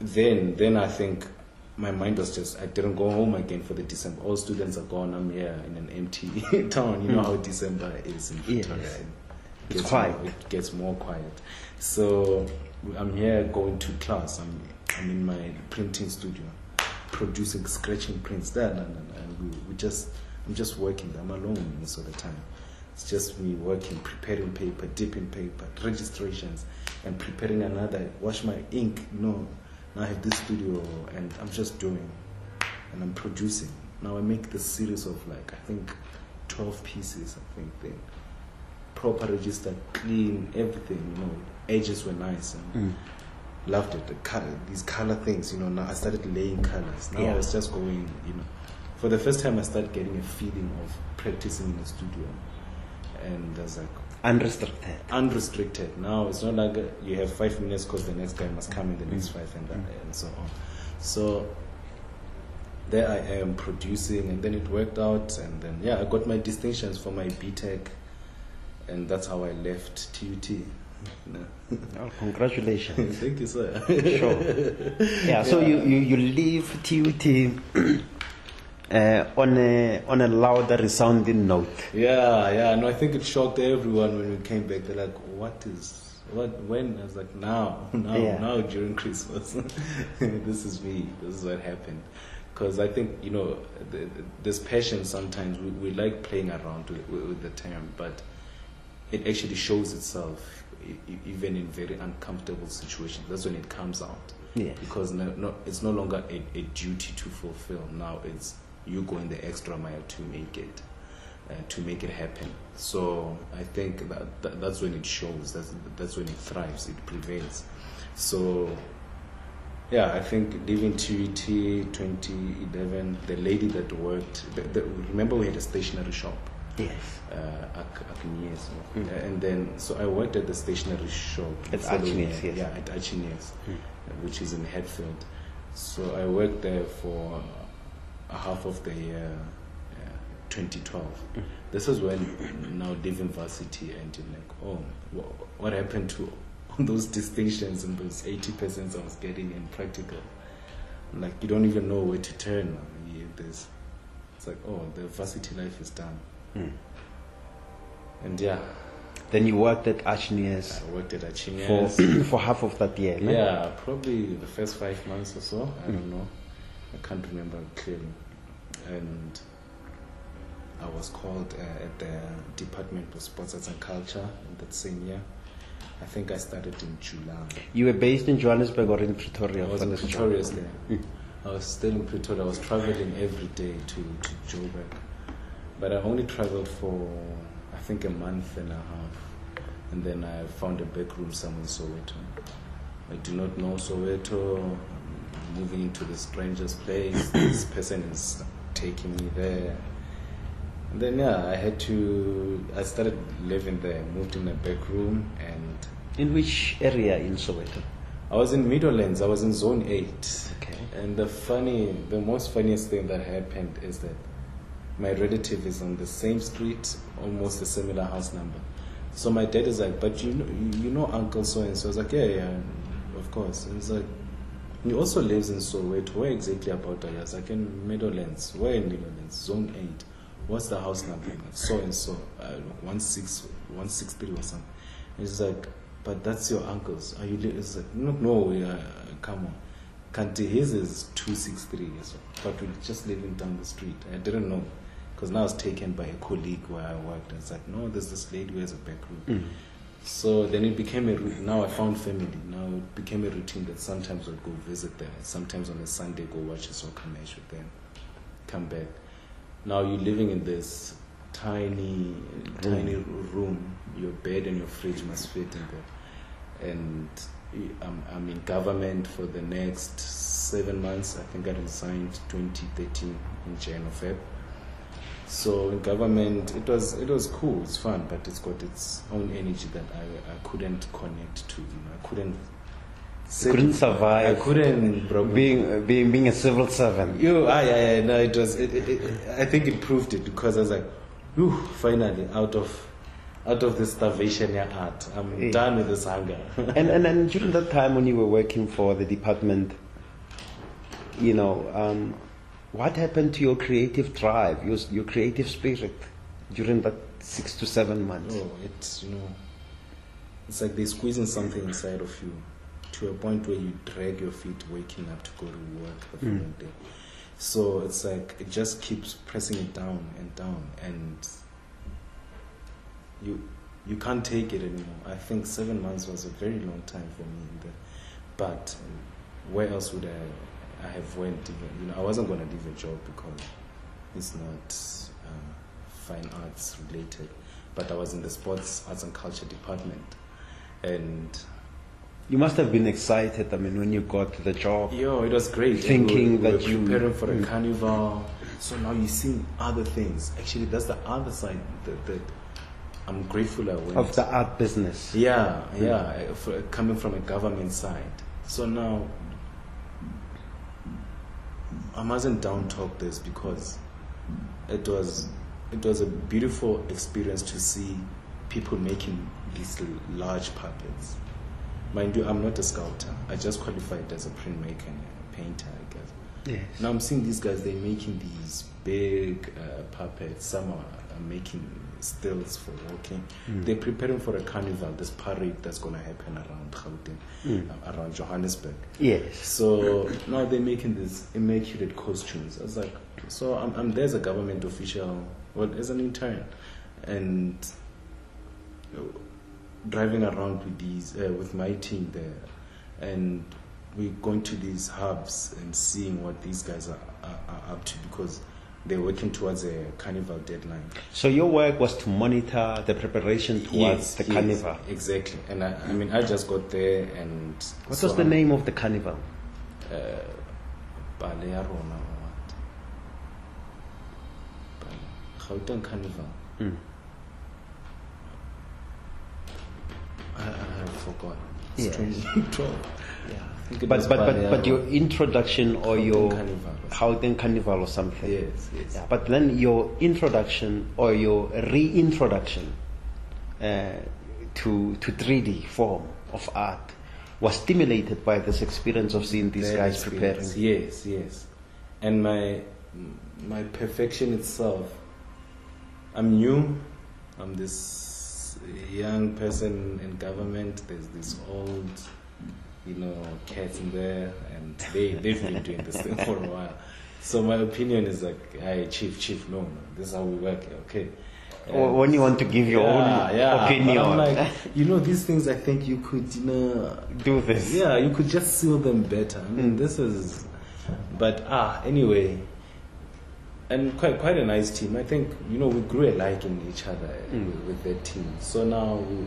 then then I think my mind was just, I didn't go home again for the December. All students are gone. I'm here in an empty town. You know how December is in Pretoria. Yes. It gets quiet. More, it gets more quiet. So I'm here going to class. I'm I'm in my printing studio, producing, scratching prints. That and, and, and we, we just I'm just working. I'm alone most of the time. It's just me working, preparing paper, dipping paper, registrations, and preparing another. Wash my ink. You know, I have this studio and I'm just doing and I'm producing. Now I make this series of like, I think twelve pieces, I think, then proper register, clean, everything, you know, edges were nice and mm. loved it. The color, these color things, you know, now I started laying colors. Now yeah. I was just going, you know, for the first time I started getting a feeling of practicing in a studio and there's like, Unrestricted. Unrestricted. Now it's not like a, you have five minutes because the next guy must come in the next five and that, and so on. So there I am producing, and then it worked out, and then yeah, I got my distinctions for my B Tech, and that's how I left T U T. No. Oh, congratulations! Thank you, sir. Sure. Yeah. So yeah. you you you leave T U T. Uh, on a on a louder resounding note. Yeah, yeah. No, I think it shocked everyone when we came back. They're like, "What is what? When?" I was like, "Now, now, yeah. now!" During Christmas, this is me. This is what happened. Because I think you know, the, the, this passion. Sometimes we, we like playing around with, with the term, but it actually shows itself even in very uncomfortable situations. That's when it comes out. Yeah. Because no, no, it's no longer a, a duty to fulfill. Now it's you going the extra mile to make it, uh, to make it happen. So I think that, that that's when it shows. That's that's when it thrives. It prevails. So yeah, I think leaving T U T twenty eleven, the lady that worked. The, the, remember, we had a stationery shop. Yes. Uh, Achnias. Mm. And then so I worked at the stationery shop. At Achnias, yes. Yeah, at Achnias, mm. which is in Hatfield. So I worked there for. A half of the year, uh, twenty twelve. This is when now leaving varsity and you're like, oh, well, what happened to those distinctions and those eighty percent I was getting in practical? Like, you don't even know where to turn. You know, this, it's like, oh, the varsity life is done. Mm. And yeah. Then you worked at Achnias. I worked at Achnias. For, for half of that year, no? Yeah, probably the first five months or so. I mm. don't know. I can't remember clearly, and I was called uh, at the Department of Sports Arts and Culture in that same year. I think I started in July. You were based in Johannesburg or in Pretoria? I was in Pretoria. Mm. I was still in Pretoria. I was traveling every day to, to Joburg, but I only traveled for I think a month and a half, and then I found a back room somewhere in Soweto. I do not know Soweto. Moving into the stranger's place, this person is taking me there. And then yeah, I had to. I started living there. Moved in a back room and. In which area in Soweto? I was in Midlands. I was in Zone eight. Okay. And the funny, the most funniest thing that happened is that my relative is on the same street, almost a similar house number. So my dad is like, "But you know, you know, Uncle so and so." I was like, "Yeah, yeah, of course." And he's like. He also lives in Soweto. Where exactly about are you? I was like, in Meadowlands. Where in Meadowlands? Zone eight. What's the house number? So and so. Uh, one six three or something. He's like, but that's your uncle's. Are you li-? He's like, no, no, uh, come on. Kanti, his is two six three. But we're just living down the street. I didn't know. Because now I was taken by a colleague where I worked. It's like, no, there's this lady who has a back room. Mm-hmm. So then it became a routine. Now I found family. Now it became a routine that sometimes I'd go visit them. Sometimes on a Sunday, go watch a soccer match with them. Come back. Now you're living in this tiny, mm. tiny room. Your bed and your fridge must fit in there. And I'm, I'm in government for the next seven months. I think I resigned twenty thirteen in January or February. So in government, it was it was cool, it's fun, but it's got its own energy that I, I couldn't connect to. You know, I couldn't. You couldn't survive. I couldn't. Being being being a civil servant. You, ah, yeah, yeah, no, it was. It, it, it, I think it proved it because I was like, whew, finally out of, out of this starvation and art. I'm yeah. done with this hunger. and, and and during that time when you were working for the department you know, um, what happened to your creative drive, your, your creative spirit during that six to seven months? Oh, it's, you know, it's like they're squeezing something inside of you to a point where you drag your feet waking up to go to work the following mm. day. So it's like it just keeps pressing it down and down, and you you can't take it anymore. I think seven months was a very long time for me. In the, but where else would I I have went? Even, you know, I wasn't gonna leave a job because it's not uh, fine arts related. But I was in the sports, arts and culture department, and. You must have been excited, I mean, when you got to the job. Yeah, it was great. Thinking we were, we were that you... preparing for a carnival. So now you're seeing other things. Actually, that's the other side that, that I'm grateful I went. Of the art business. Yeah, yeah, yeah. For, coming from a government side. So now, I mustn't down-talk this because it was, it was a beautiful experience to see people making these large puppets. Mind you, I'm not a sculptor. I just qualified as a printmaker and a painter, I guess. Yes. Now I'm seeing these guys, they're making these big uh, puppets. Some are, are making stills for walking. Mm. They're preparing for a carnival, this parade that's going to happen around Gauteng, mm. uh, around Johannesburg. Yes. So now they're making these immaculate costumes. I was like, so I'm, I'm there as a government official, well, as an intern. And... Uh, driving around with these uh, with my team there, and we're going to these hubs and seeing what these guys are, are, are up to, because they're working towards a carnival deadline. So your work was to monitor the preparation towards yes, the yes, carnival. Exactly. And I, I mean, I just got there and... What so was the I'm, name of the carnival? Uh, Balearona or what? Gauteng Carnival. Mm. I, I forgot. It's yes. twenty twelve. Yeah. I think it but, but, but, but your introduction or Gauteng your Carnival or Gauteng Carnival or something. Yes, yes. Yeah, but then your introduction or your reintroduction uh, to to three D form of art was stimulated by this experience of seeing these that guys experience. Preparing. Yes, yes. And my my perfection itself. I'm new. I'm this. Young person in government, there's this old, you know, cat in there, and they, they've been doing this thing for a while. So my opinion is like, hey, chief, chief, no, no, this is how we work, okay. Um, when you want to give your yeah, own yeah, opinion. I'm like, you know, these things, I think you could, you know... Do this. Yeah, you could just seal them better. I mean, mm. this is... But, ah, anyway... And quite quite a nice team. I think, you know, we grew alike in each other mm. with, with that team. So now, we,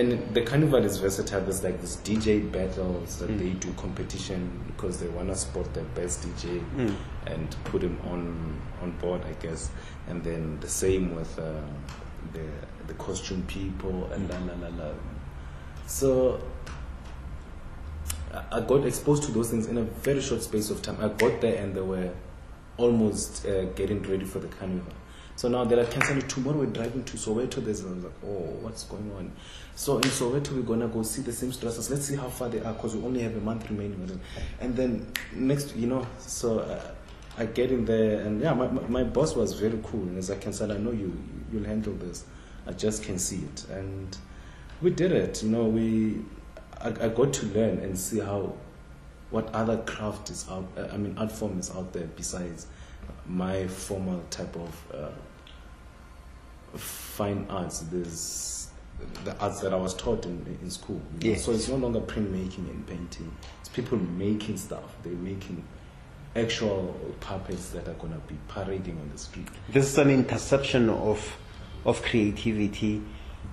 and the carnival is versatile. There's like this D J battles that mm. they do competition because they want to spot their best D J mm. and put him on on board, I guess. And then the same with uh, the the costume people and mm. la la la la. So. I got exposed to those things in a very short space of time. I got there and there were. Almost uh, getting ready for the carnival. So now they're like, Nkhensani, tomorrow we're driving to Soweto. There's I was like, oh, what's going on? So in Soweto, we're gonna go see the seamstresses. Let's see how far they are, because we only have a month remaining. And then next, you know, so uh, I get in there, and yeah, my, my, my boss was very cool. And he's like, Nkhensani, I know you, you'll handle this. I just can see it. And we did it, you know, we, I, I got to learn and see how, what other craft is out, I mean, art form is out there besides my formal type of uh, fine arts. There's the arts that I was taught in, in school. Yes. So it's no longer printmaking and painting. It's people making stuff. They're making actual puppets that are going to be parading on the street. This is an interception of, of creativity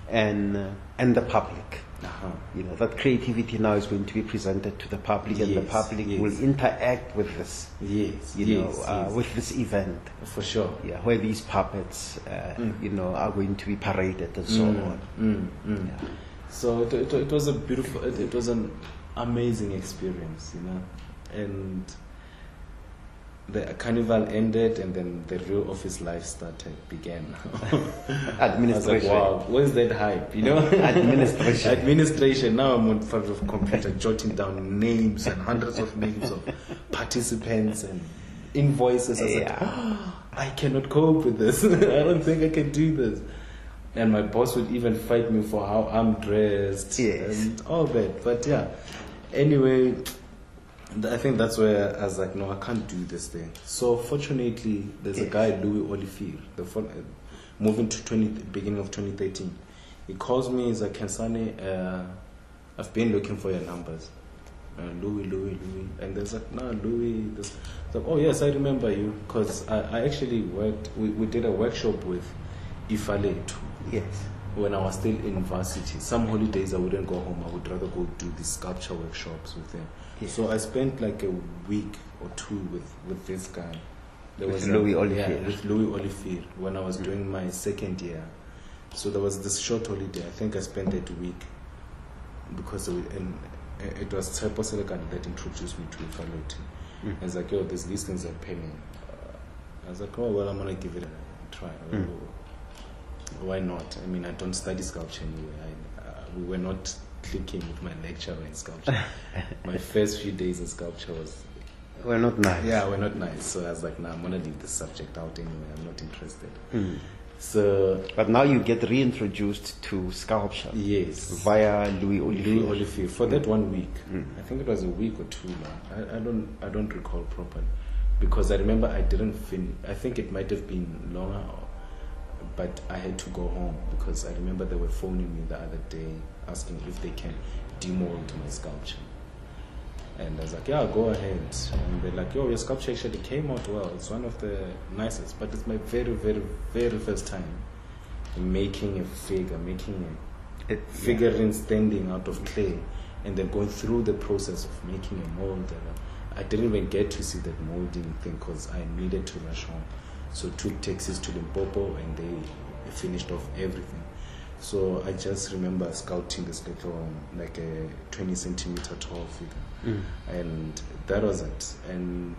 and, uh, and the public. Uh-huh. You know, that creativity now is going to be presented to the public, yes, and the public yes. will interact with this, yes, you yes, know, yes. Uh, with this event. For sure. Yeah, where these puppets, uh, mm. you know, are going to be paraded and so mm. on. Mm. Mm. Yeah. So it, it, it was a beautiful, it, it was an amazing experience, you know, and the carnival ended, and then the real office life started, began. Administration. I was like, wow, where's that hype, you know? Administration. Administration. Now I'm on front of computer jotting down names and hundreds of names of participants and invoices. I was yeah. like, oh, I cannot cope with this. I don't think I can do this. And my boss would even fight me for how I'm dressed yes. and all that. But yeah, anyway, I think that's where I was like, no, I can't do this thing. So fortunately, there's yes. a guy, Louis Olivier, the phone, uh, moving to twenty beginning of twenty thirteen. He calls me, he's like, Nkhensani, uh, I've been looking for your numbers. Uh, Louis, Louis, Louis. And there's like, no, Louis. This. Like, oh, yes, I remember you. Because I, I actually worked, we, we did a workshop with Ifale too. Yes. When I was still in varsity, some holidays I wouldn't go home. I would rather go do the sculpture workshops with him. Yes. So I spent like a week or two with, with this guy. There with was Louis a, Olivier. Yeah, with Louis Olivier when I was mm. doing my second year. So there was this short holiday. I think I spent that week because we, and it was Tshepo Selekane that introduced me to Ifaloti. Mm. I was like, yo, there's these things are paying. I was like, oh, well, I'm going to give it a try. Mm. Why not? I mean, I don't study sculpture anyway. I, uh, we were not clicking with my lecturer in sculpture. My first few days in sculpture was... Uh, we're not nice. Yeah, we're not nice. So I was like, nah, I'm going to leave this subject out anyway. I'm not interested. Mm. So... But now you get reintroduced to sculpture. Yes. Via Louis Olivier. Louis Olivier. For mm. that one week. Mm. I think it was a week or two now. I, I don't I don't recall properly. Because I remember I didn't finish. I think it might have been longer or but I had to go home because I remember they were phoning me the other day asking if they can demold my sculpture. And I was like, yeah, go ahead. And they're like, yo, your sculpture actually came out well. It's one of the nicest, but it's my very, very, very first time making a figure, making a it, figurine yeah. standing out of clay. And then going through the process of making a mold. I didn't even get to see that molding thing because I needed to rush home. So took taxis to Limpopo and they finished off everything. So I just remember sculpting this little, like a twenty centimeter tall figure. Mm. And that was it. And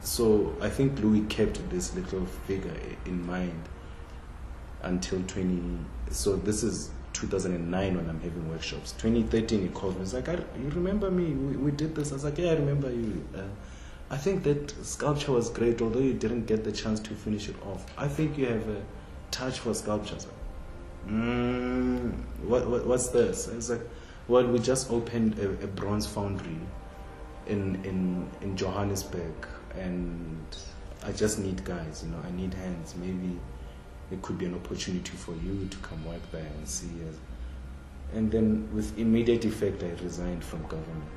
so I think Louis kept this little figure in mind until twenty, so this is two thousand nine when I'm having workshops. twenty thirteen he called me, he's like, I, you remember me, we, we did this. I was like, yeah, I remember you. Uh, I think that sculpture was great, although you didn't get the chance to finish it off. I think you have a touch for sculptures. Mm, what, what what's this? It's like, well, we just opened a, a Bronze Foundry in in in Johannesburg, and I just need guys, you know, I need hands. Maybe it could be an opportunity for you to come work there and see. And then with immediate effect, I resigned from government.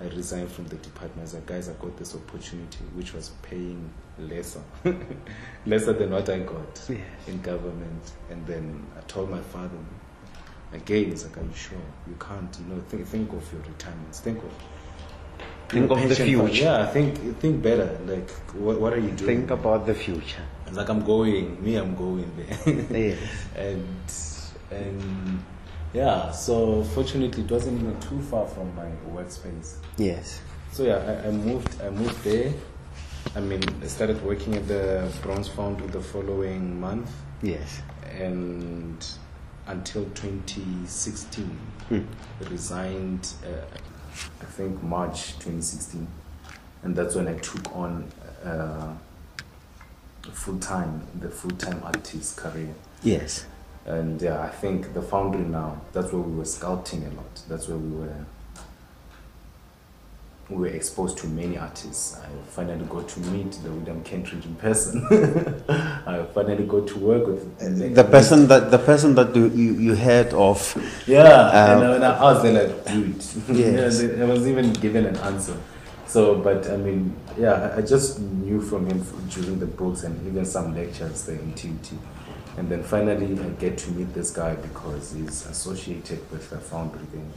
I resigned from the department. I was like, guys, I got this opportunity, which was paying lesser, lesser than what I got yes. in government. And then I told my father, again, he's like, are you sure? You can't, you know, think, think of your retirements. Think of, think of the future. Fund. Yeah, think, think better. Like, what, what are you doing? Think about the future. I'm like, I'm going. Me, I'm going there. yes. And, and, yeah, so fortunately it wasn't even too far from my workspace. Yes. So yeah, I, I moved I moved there. I mean, I started working at the Bronze Foundry the following month. Yes. And until twenty sixteen, hmm. I resigned, uh, I think March twenty sixteen. And that's when I took on uh, full-time, the full-time artist career. Yes. And yeah, I think the foundry now, that's where we were sculpting a lot. That's where we were we were exposed to many artists. I finally got to meet the William Kentridge in person. I finally got to work with the, the person that the person that you, you heard of. Yeah, um, and when I asked, they're like, dude. Yes. Yeah, they, I was even given an answer. So, but I mean, yeah, I just knew from him during the books and even some lectures there in T U T. And then finally I get to meet this guy because he's associated with the foundry thing.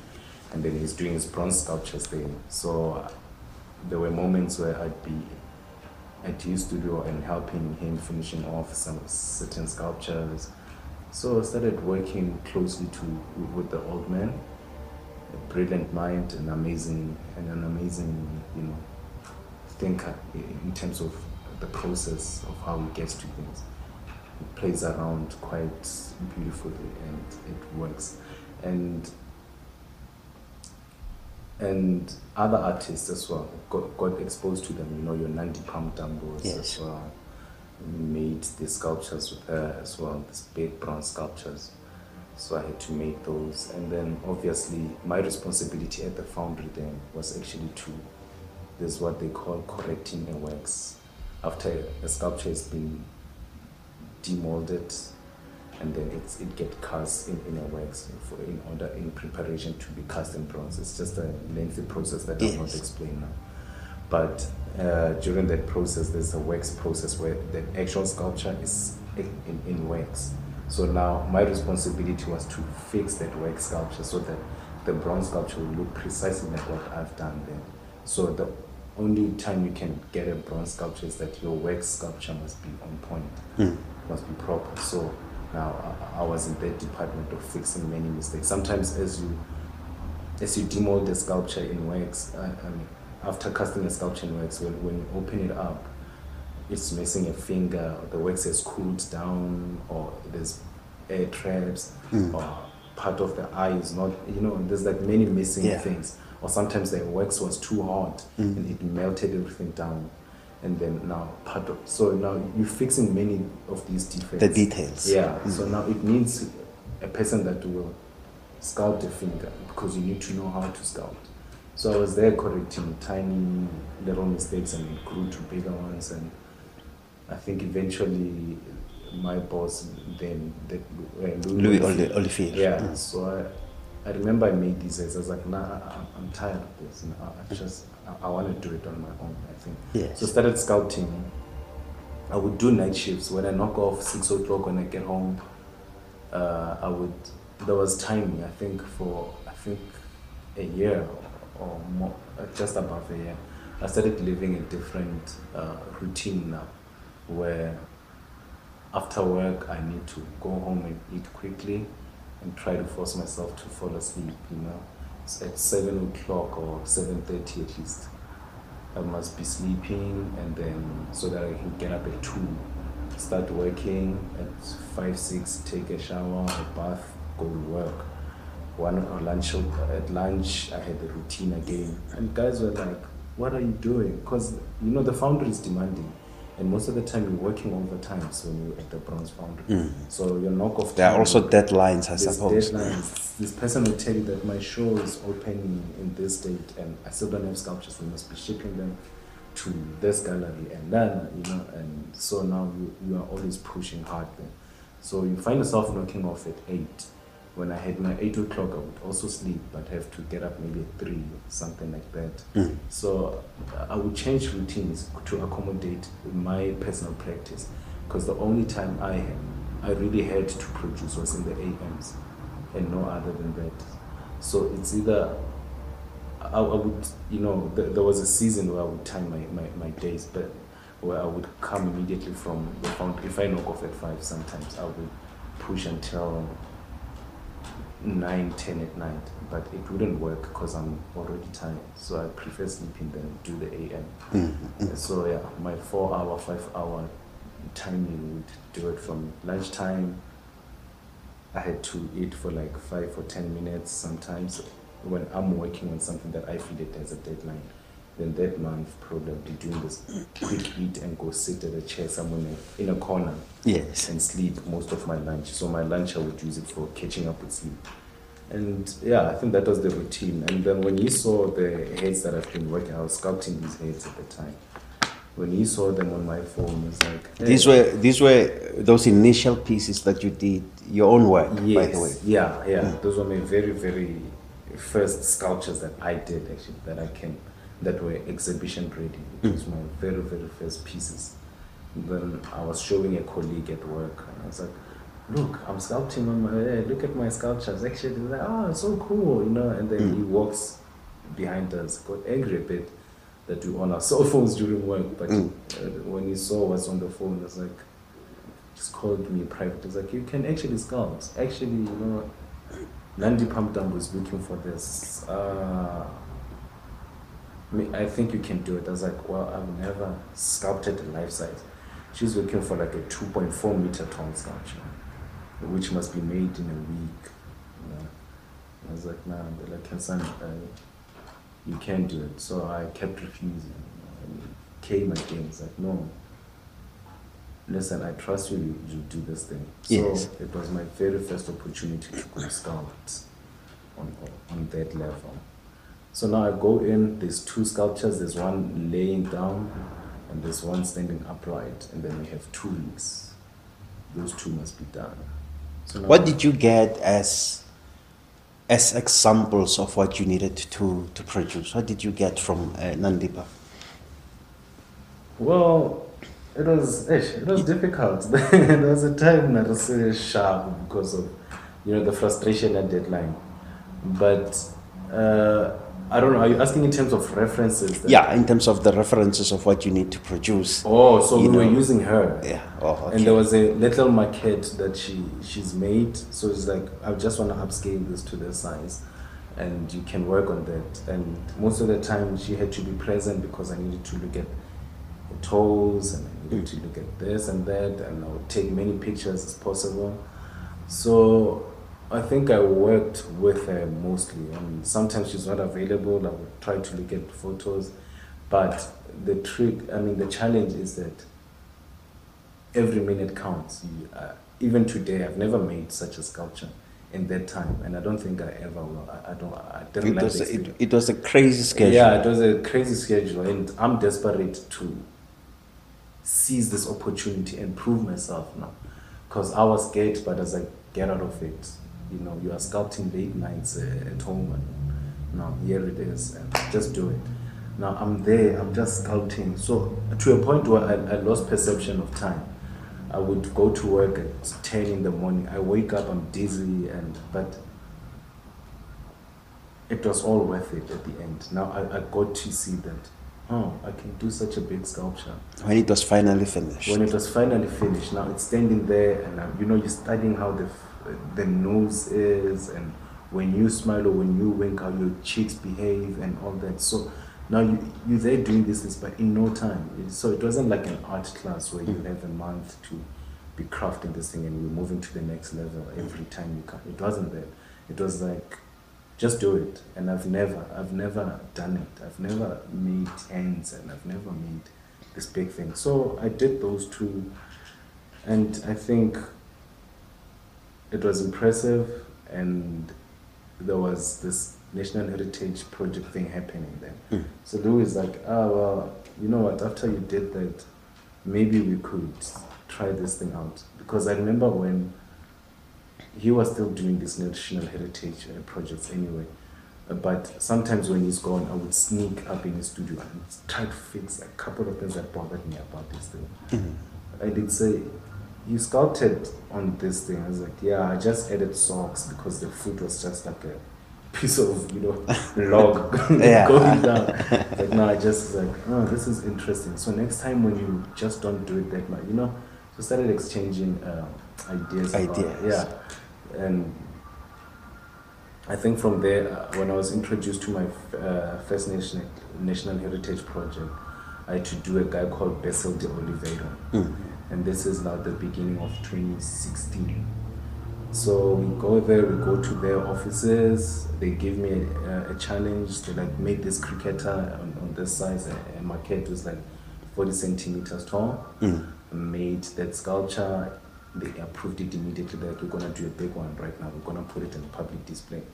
And then he's doing his bronze sculptures thing. So there were moments where I'd be at his studio and helping him finishing off some certain sculptures. So I started working closely to with the old man. A brilliant mind and amazing and an amazing, you know, thinker in terms of the process of how he gets to things. It plays around quite beautifully and it works. And and other artists as well got, got exposed to them, you know, your Nandipha Mntambo yes. as well. Made the sculptures with her as well, these big bronze sculptures. So I had to make those. And then obviously my responsibility at the foundry then was actually to, there's what they call correcting the works. After a sculpture has been demolded, and then it's, it gets cast in, in a wax for, in order, in preparation to be cast in bronze. It's just a lengthy process that yes. I won't explain now. But uh, during that process, there's a wax process where the actual sculpture is in, in, in wax. So now my responsibility was to fix that wax sculpture so that the bronze sculpture will look precisely like what I've done then. So the only time you can get a bronze sculpture is that your wax sculpture must be on point, mm. must be proper. So now I, I was in that department of fixing many mistakes. Sometimes as you as you demold the sculpture in wax, I, I mean, after casting the sculpture in wax, when, when you open it up, it's missing a finger, or the wax has cooled down, or there's air traps, mm. or part of the eye is not, you know, there's like many missing yeah. things. Or sometimes the wax was too hot mm. and it melted everything down. And then now part of, so now you're fixing many of these defects. The details. Yeah, mm. so now it needs a person that will sculpt a finger because you need to know how to sculpt. So I was there correcting tiny little mistakes and it grew to bigger ones. And I think eventually my boss then, that, uh, Louis Olivier. Yeah, mm. so I, I remember I made these essays. I was like, nah, I'm tired of this. No, I just, I, I want to do it on my own, I think. Yes. So I started sculpting. I would do night shifts. When I knock off six o'clock when I get home, uh, I would, there was timing, I think for, I think a year or more, just above a year. I started living a different uh, routine now, where after work, I need to go home and eat quickly, and try to force myself to fall asleep, you know. So at seven o'clock or seven thirty at least, I must be sleeping, and then so that I can get up at two, start working at five, six, take a shower, a bath, go to work. One or lunch at lunch I had the routine again. And guys were like, what are you doing? Because you know the foundry is demanding. And most of the time, you're working overtime, so you're at the Bronze Foundry. Mm. So your knockoff. There are also deadlines, I suppose. Deadlines. This person will tell you that my show is opening in this date, and I still don't have sculptures. We must be shipping them to this gallery and that, you know. And so now you, you are always pushing hard then. So you find yourself knocking off at eight. When I had my eight o'clock, I would also sleep, but have to get up maybe at three, something like that. Mm. So I would change routines to accommodate my personal practice, because the only time I had, I really had to produce was in the A Ms, and no other than that. So it's either, I, I would, you know, th there was a season where I would time my, my, my days, but where I would come immediately from the foundry. If I knock off at five, sometimes I would push until nine, ten at night, but it wouldn't work because I'm already tired. So I prefer sleeping than do the A M. Mm-hmm. So yeah, my four hour, five hour timing would do it from lunchtime. I had to eat for like five or ten minutes sometimes when I'm working on something that I feel it as a deadline. Then that month probably I'll be doing this quick eat and go sit at a chair somewhere in a, in a corner yes. and sleep most of my lunch. So my lunch I would use it for catching up with sleep. And yeah, I think that was the routine. And then when you saw the heads that I've been working, I was sculpting these heads at the time. When you saw them on my phone, it was like... Hey. These were these were those initial pieces that you did, your own work, yes. by the way. Yeah, yeah. Mm. Those were my very, very first sculptures that I did actually, that I can... that were exhibition ready. It was my very, very first pieces. And then I was showing a colleague at work, and I was like, look, I'm sculpting on my, hey, look at my sculptures. Actually, they're like, oh, it's so cool, you know? And then mm. he walks behind us, got angry a bit that we were on our cell phones during work, but mm. when he saw what's on the phone, I was like, just called me private. He was like, you can actually sculpt. Actually, you know, Nandipha Mntambo was looking for this. Uh, I think you can do it. I was like, well, I've never sculpted a life size. She's looking for like a two point four meter tall sculpture, which must be made in a week. You know? I was like, nah, but like, Hassan, uh, you can't do it. So I kept refusing. I came again. It's like, no, listen, I trust you, you, you do this thing. Yes. So it was my very first opportunity to go sculpt on, on that level. So now I go in, there's two sculptures, there's one laying down and there's one standing upright, and then we have two weeks. Those two must be done. So what did you get as as examples of what you needed to, to produce? What did you get from uh, Nandipha? Well, it was it was difficult. There was a time that I was so sharp because of, you know, the frustration at deadline. But uh, I don't know. Are you asking in terms of references? Yeah, in terms of the references of what you need to produce. Oh, so we know. Were using her. Yeah. Oh, okay. And there was a little maquette that she she's made. So it's like, I just want to upscale this to their size, and you can work on that. And most of the time, she had to be present because I needed to look at the toes, and I needed to look at this and that, and I would take many pictures as possible. So I think I worked with her mostly. I mean, sometimes she's not available, I would try to look at photos, but the trick, I mean, the challenge is that every minute counts. You, uh, even today, I've never made such a sculpture in that time, and I don't think I ever will. I, I don't. I didn't it like was it. It was a crazy schedule. Yeah, it was a crazy schedule, and I'm desperate to seize this opportunity and prove myself now, because I was scared, but as I get out of it. You know, you are sculpting late nights uh, at home, and now here it is, and just do it. Now I'm there, I'm just sculpting. So to a point where I, I lost perception of time. I would go to work at ten in the morning. I wake up, I'm dizzy, and but it was all worth it at the end. Now I, I got to see that, oh, I can do such a big sculpture. When it was finally finished. When it was finally finished. Now it's standing there, and uh, you know, you're studying how the the nose is, and when you smile or when you wink, how your cheeks behave and all that. So now you, you're there doing these things, but in no time. So it wasn't like an art class where you have a month to be crafting this thing and we're moving to the next level every time you come. It wasn't that. It was like, just do it. And I've never, I've never done it. I've never made ends, and I've never made this big thing. So I did those two, and I think it was impressive, and there was this National Heritage Project thing happening then. Mm. So Louis is like, ah, oh, well, you know what, after you did that, maybe we could try this thing out. Because I remember when he was still doing this National Heritage uh, projects anyway, uh, but sometimes when he's gone, I would sneak up in his studio and try to fix a couple of things that bothered me about this thing. Mm-hmm. I did say, you sculpted on this thing. I was like, yeah, I just added socks because the foot was just like a piece of, you know, log going down. Like, no, I just was like, oh, this is interesting. So next time when you just don't do it that much, you know, so started exchanging uh, ideas. Ideas. About, yeah. And I think from there, uh, when I was introduced to my uh, first National, National Heritage Project, I had to do a guy called Basil de Oliveira. Mm. And this is now the beginning of twenty sixteen. So we go there, we go to their offices, they give me a, a challenge to like make this cricketer on, on this size, and my maquette was like forty centimeters tall. Mm. Made that sculpture, they approved it immediately, that we're gonna do a big one right now, we're gonna put it in public display. I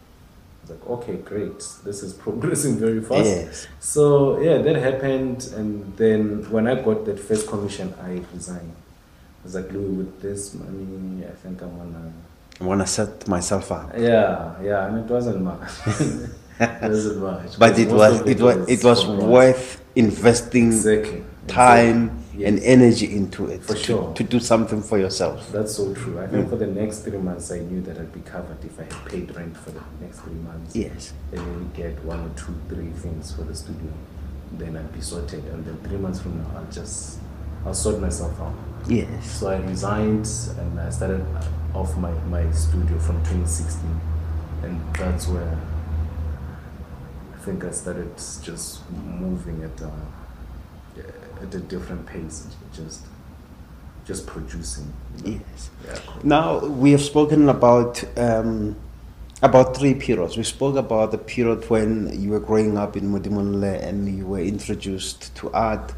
was like, okay, great, this is progressing very fast. Yes. So yeah, that happened, and then when I got that first commission, I resigned. I was like, Louis, with this money, I think I wanna I wanna set myself up. Yeah, yeah, and it wasn't much. It wasn't much. But it was it, it was it was worth investing exactly. time exactly. Yes. and energy into it. For to, sure. to do something for yourself. That's so true. I think mm. for the next three months I knew that I'd be covered if I had paid rent for the next three months. Yes. And then we get one or two, three things for the studio. Then I'd be sorted, and then three months from now I'll just I'll sort myself out. Yes. So I resigned, and I started off my, my studio from twenty sixteen, and that's where think I started just moving at a, at a different pace, just just producing. You know? Yes. Yeah, cool. Now we have spoken about um, about three periods. We spoke about the period when you were growing up in Modimolle and you were introduced to art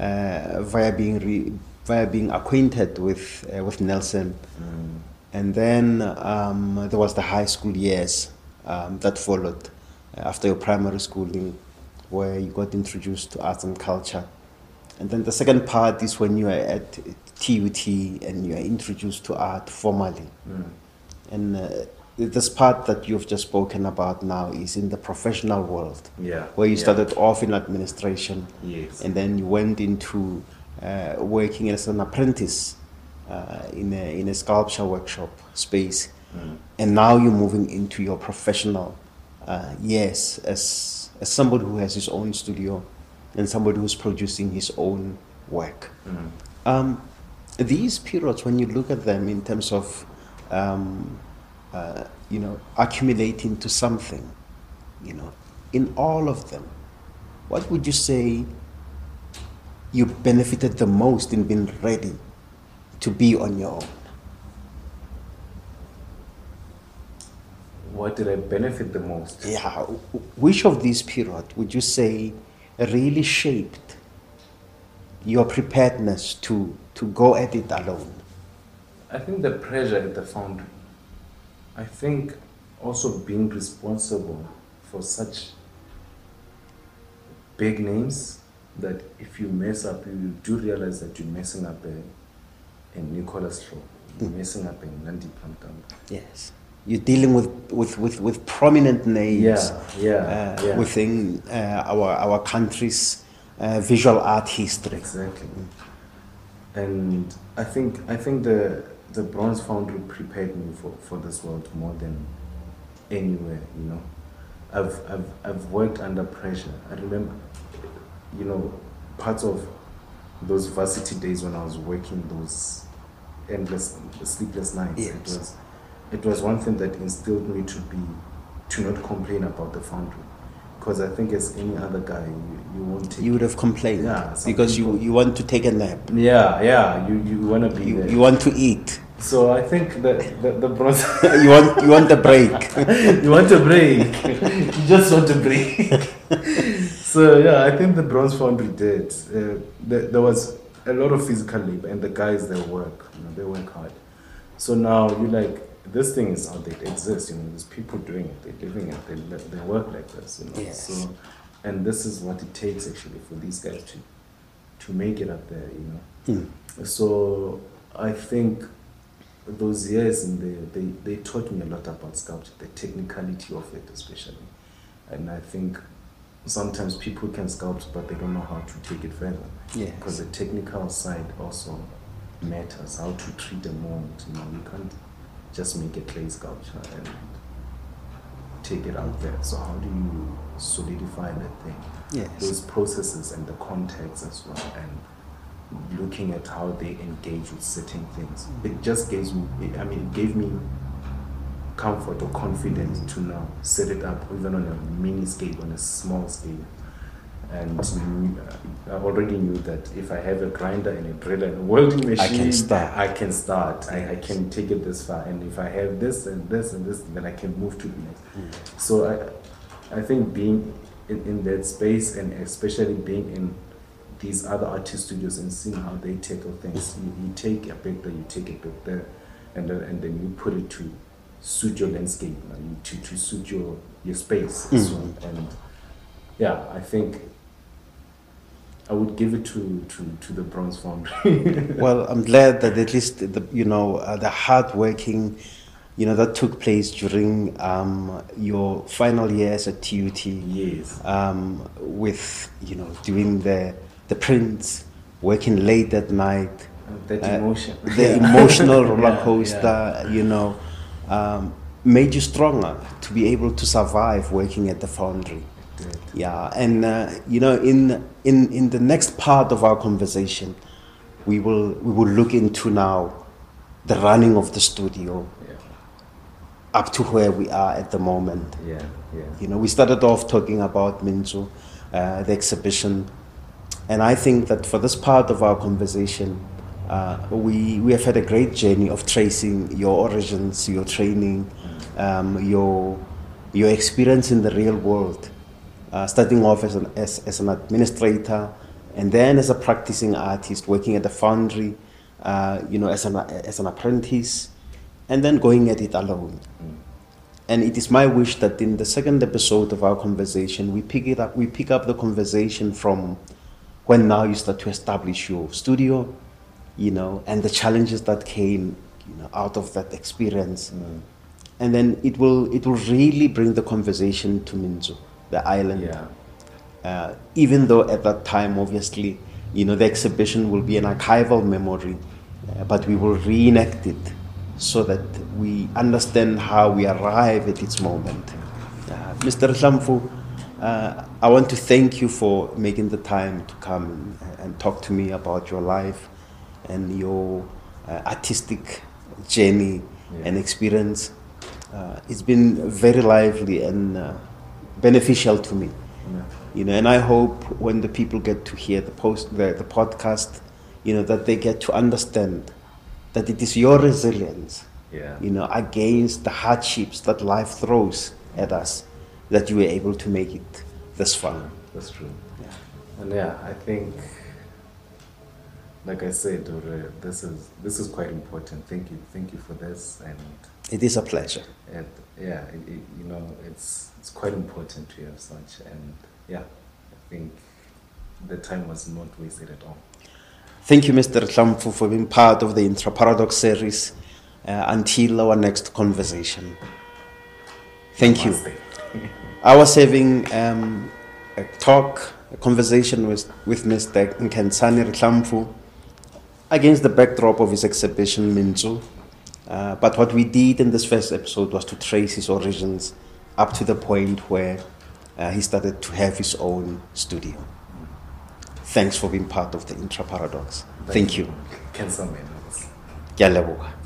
uh, via being re via being acquainted with uh, with Nelson. Mm. And then um, there was the high school years um, that followed after your primary schooling, where you got introduced to arts and culture. And then the second part is when you are at T U T and you are introduced to art formally. Mm. And uh, this part that you've just spoken about now is in the professional world, yeah, where you yeah. started off in administration, yes, and then you went into uh, working as an apprentice Uh, in a in a sculpture workshop space, mm. and now you're moving into your professional uh, years as as somebody who has his own studio and somebody who's producing his own work. Mm. Um, these periods, when you look at them in terms of um, uh, you know, accumulating to something, you know, in all of them, what would you say you benefited the most in being ready to be on your own? What did I benefit the most? Yeah, which of these periods would you say really shaped your preparedness to, to go at it alone? I think the pressure at the foundry. I think also being responsible for such big names that if you mess up, you do realize that you're messing up a and Nicholas Law, mm. messing up in Nandipha Mntambo. Yes, you're dealing with with with, with prominent names. Yeah, yeah, uh, yeah. Within uh, our our country's uh, visual art history. Exactly. Mm. And I think I think the the Bronze Foundry prepared me for for this world more than anywhere. You know, I've I've I've worked under pressure. I remember, you know, parts of those varsity days when I was working those endless, sleepless nights. Yes. It was, it was one thing that instilled me to be, to not complain about the foundry, because I think as any other guy, you, you won't take. You would have complained. Yeah, because people, you you want to take a nap. Yeah, yeah. You you want to be. You, there. You want to eat. So I think that the the bronze. you want you want a break. you want a break. you just want a break. So yeah, I think the Bronze Foundry did. Uh, there, there was a lot of physical labor, and the guys, they work, you know, they work hard. So now you like, this thing is out there, it exists, you know, there's people doing it, they're living it, they, they work like this, you know. Yes. So, and this is what it takes actually for these guys to to make it up there, you know. Hmm. So I think those years in there, they, they taught me a lot about sculpture, the technicality of it especially, and I think sometimes people can sculpt, but they don't know how to take it further. Yeah. Because the technical side also matters. How to treat the mold. You know, you can't just make a clay sculpture and take it out there. So how do you solidify that thing? Yes. Those processes and the context as well, and looking at how they engage with certain things. It just gives me. I mean, it gave me comfort or confidence to now set it up even on a mini scale, on a small scale. And I already knew that if I have a grinder and a driller and a welding machine, I can start. I can start. Yes. I, I can take it this far. And if I have this and this and this, then I can move to the next. Mm. So I, I think being in, in that space, and especially being in these other artist studios and seeing how they tackle things, you, you take a picture, you take a picture, and then, and then you put it to suit your landscape, like, to, to suit your, your space. Mm. So, and yeah, I think I would give it to, to, to the Bronze Foundry. Well, I'm glad that at least the, you know, uh, the hard working, you know, that took place during um, your final years at T U T. Yes. Um, with, you know, doing the the prints, working late at night. Uh, that uh, emotion. The yeah. emotional roller coaster, yeah, yeah. you know. Um, made you stronger to be able to survive working at the foundry. Yeah, and uh, you know, in in in the next part of our conversation, we will we will look into now the running of the studio, yeah. up to where we are at the moment. Yeah, yeah. You know, we started off talking about Minzu, uh, the exhibition, and I think that for this part of our conversation, uh, we we have had a great journey of tracing your origins, your training, um, your your experience in the real world, uh, starting off as an as, as an administrator, and then as a practicing artist, working at the foundry, uh, you know, as an as an apprentice, and then going at it alone. Mm. And it is my wish that in the second episode of our conversation, we pick it up, we pick up the conversation from when now you start to establish your studio, you know, and the challenges that came, you know, out of that experience. Mm. And then it will, it will really bring the conversation to Minzu, the island. Yeah. Uh, even though at that time, obviously, you know, the exhibition will be an archival memory, uh, but we will reenact it, so that we understand how we arrive at its moment. Uh, Mister Rihlampfu, uh, I want to thank you for making the time to come and, and talk to me about your life and your uh, artistic journey, yeah, and experience. Uh, it's been very lively and uh, beneficial to me. Yeah. You know, and I hope when the people get to hear the post, the, the podcast, you know, that they get to understand that it is your resilience, yeah, you know, against the hardships that life throws at us, that you were able to make it this far. That's true. Yeah. And yeah, I think, like I said, Ure, this is this is quite important. Thank you, thank you for this. And it is a pleasure. And yeah, it, it, you know, it's it's quite important to have such. And yeah, I think the time was not wasted at all. Thank you, Mister Rihlampfu, for being part of the Intra Paradox series. Uh, until our next conversation. Thank you. I was having um, a talk, a conversation with, with Mister Nkhensani Rihlampfu against the backdrop of his exhibition, Minzu. Uh, but what we did in this first episode was to trace his origins up to the point where uh, he started to have his own studio. Thanks for being part of the Intra Paradox. Thank, Thank you. Cancel me.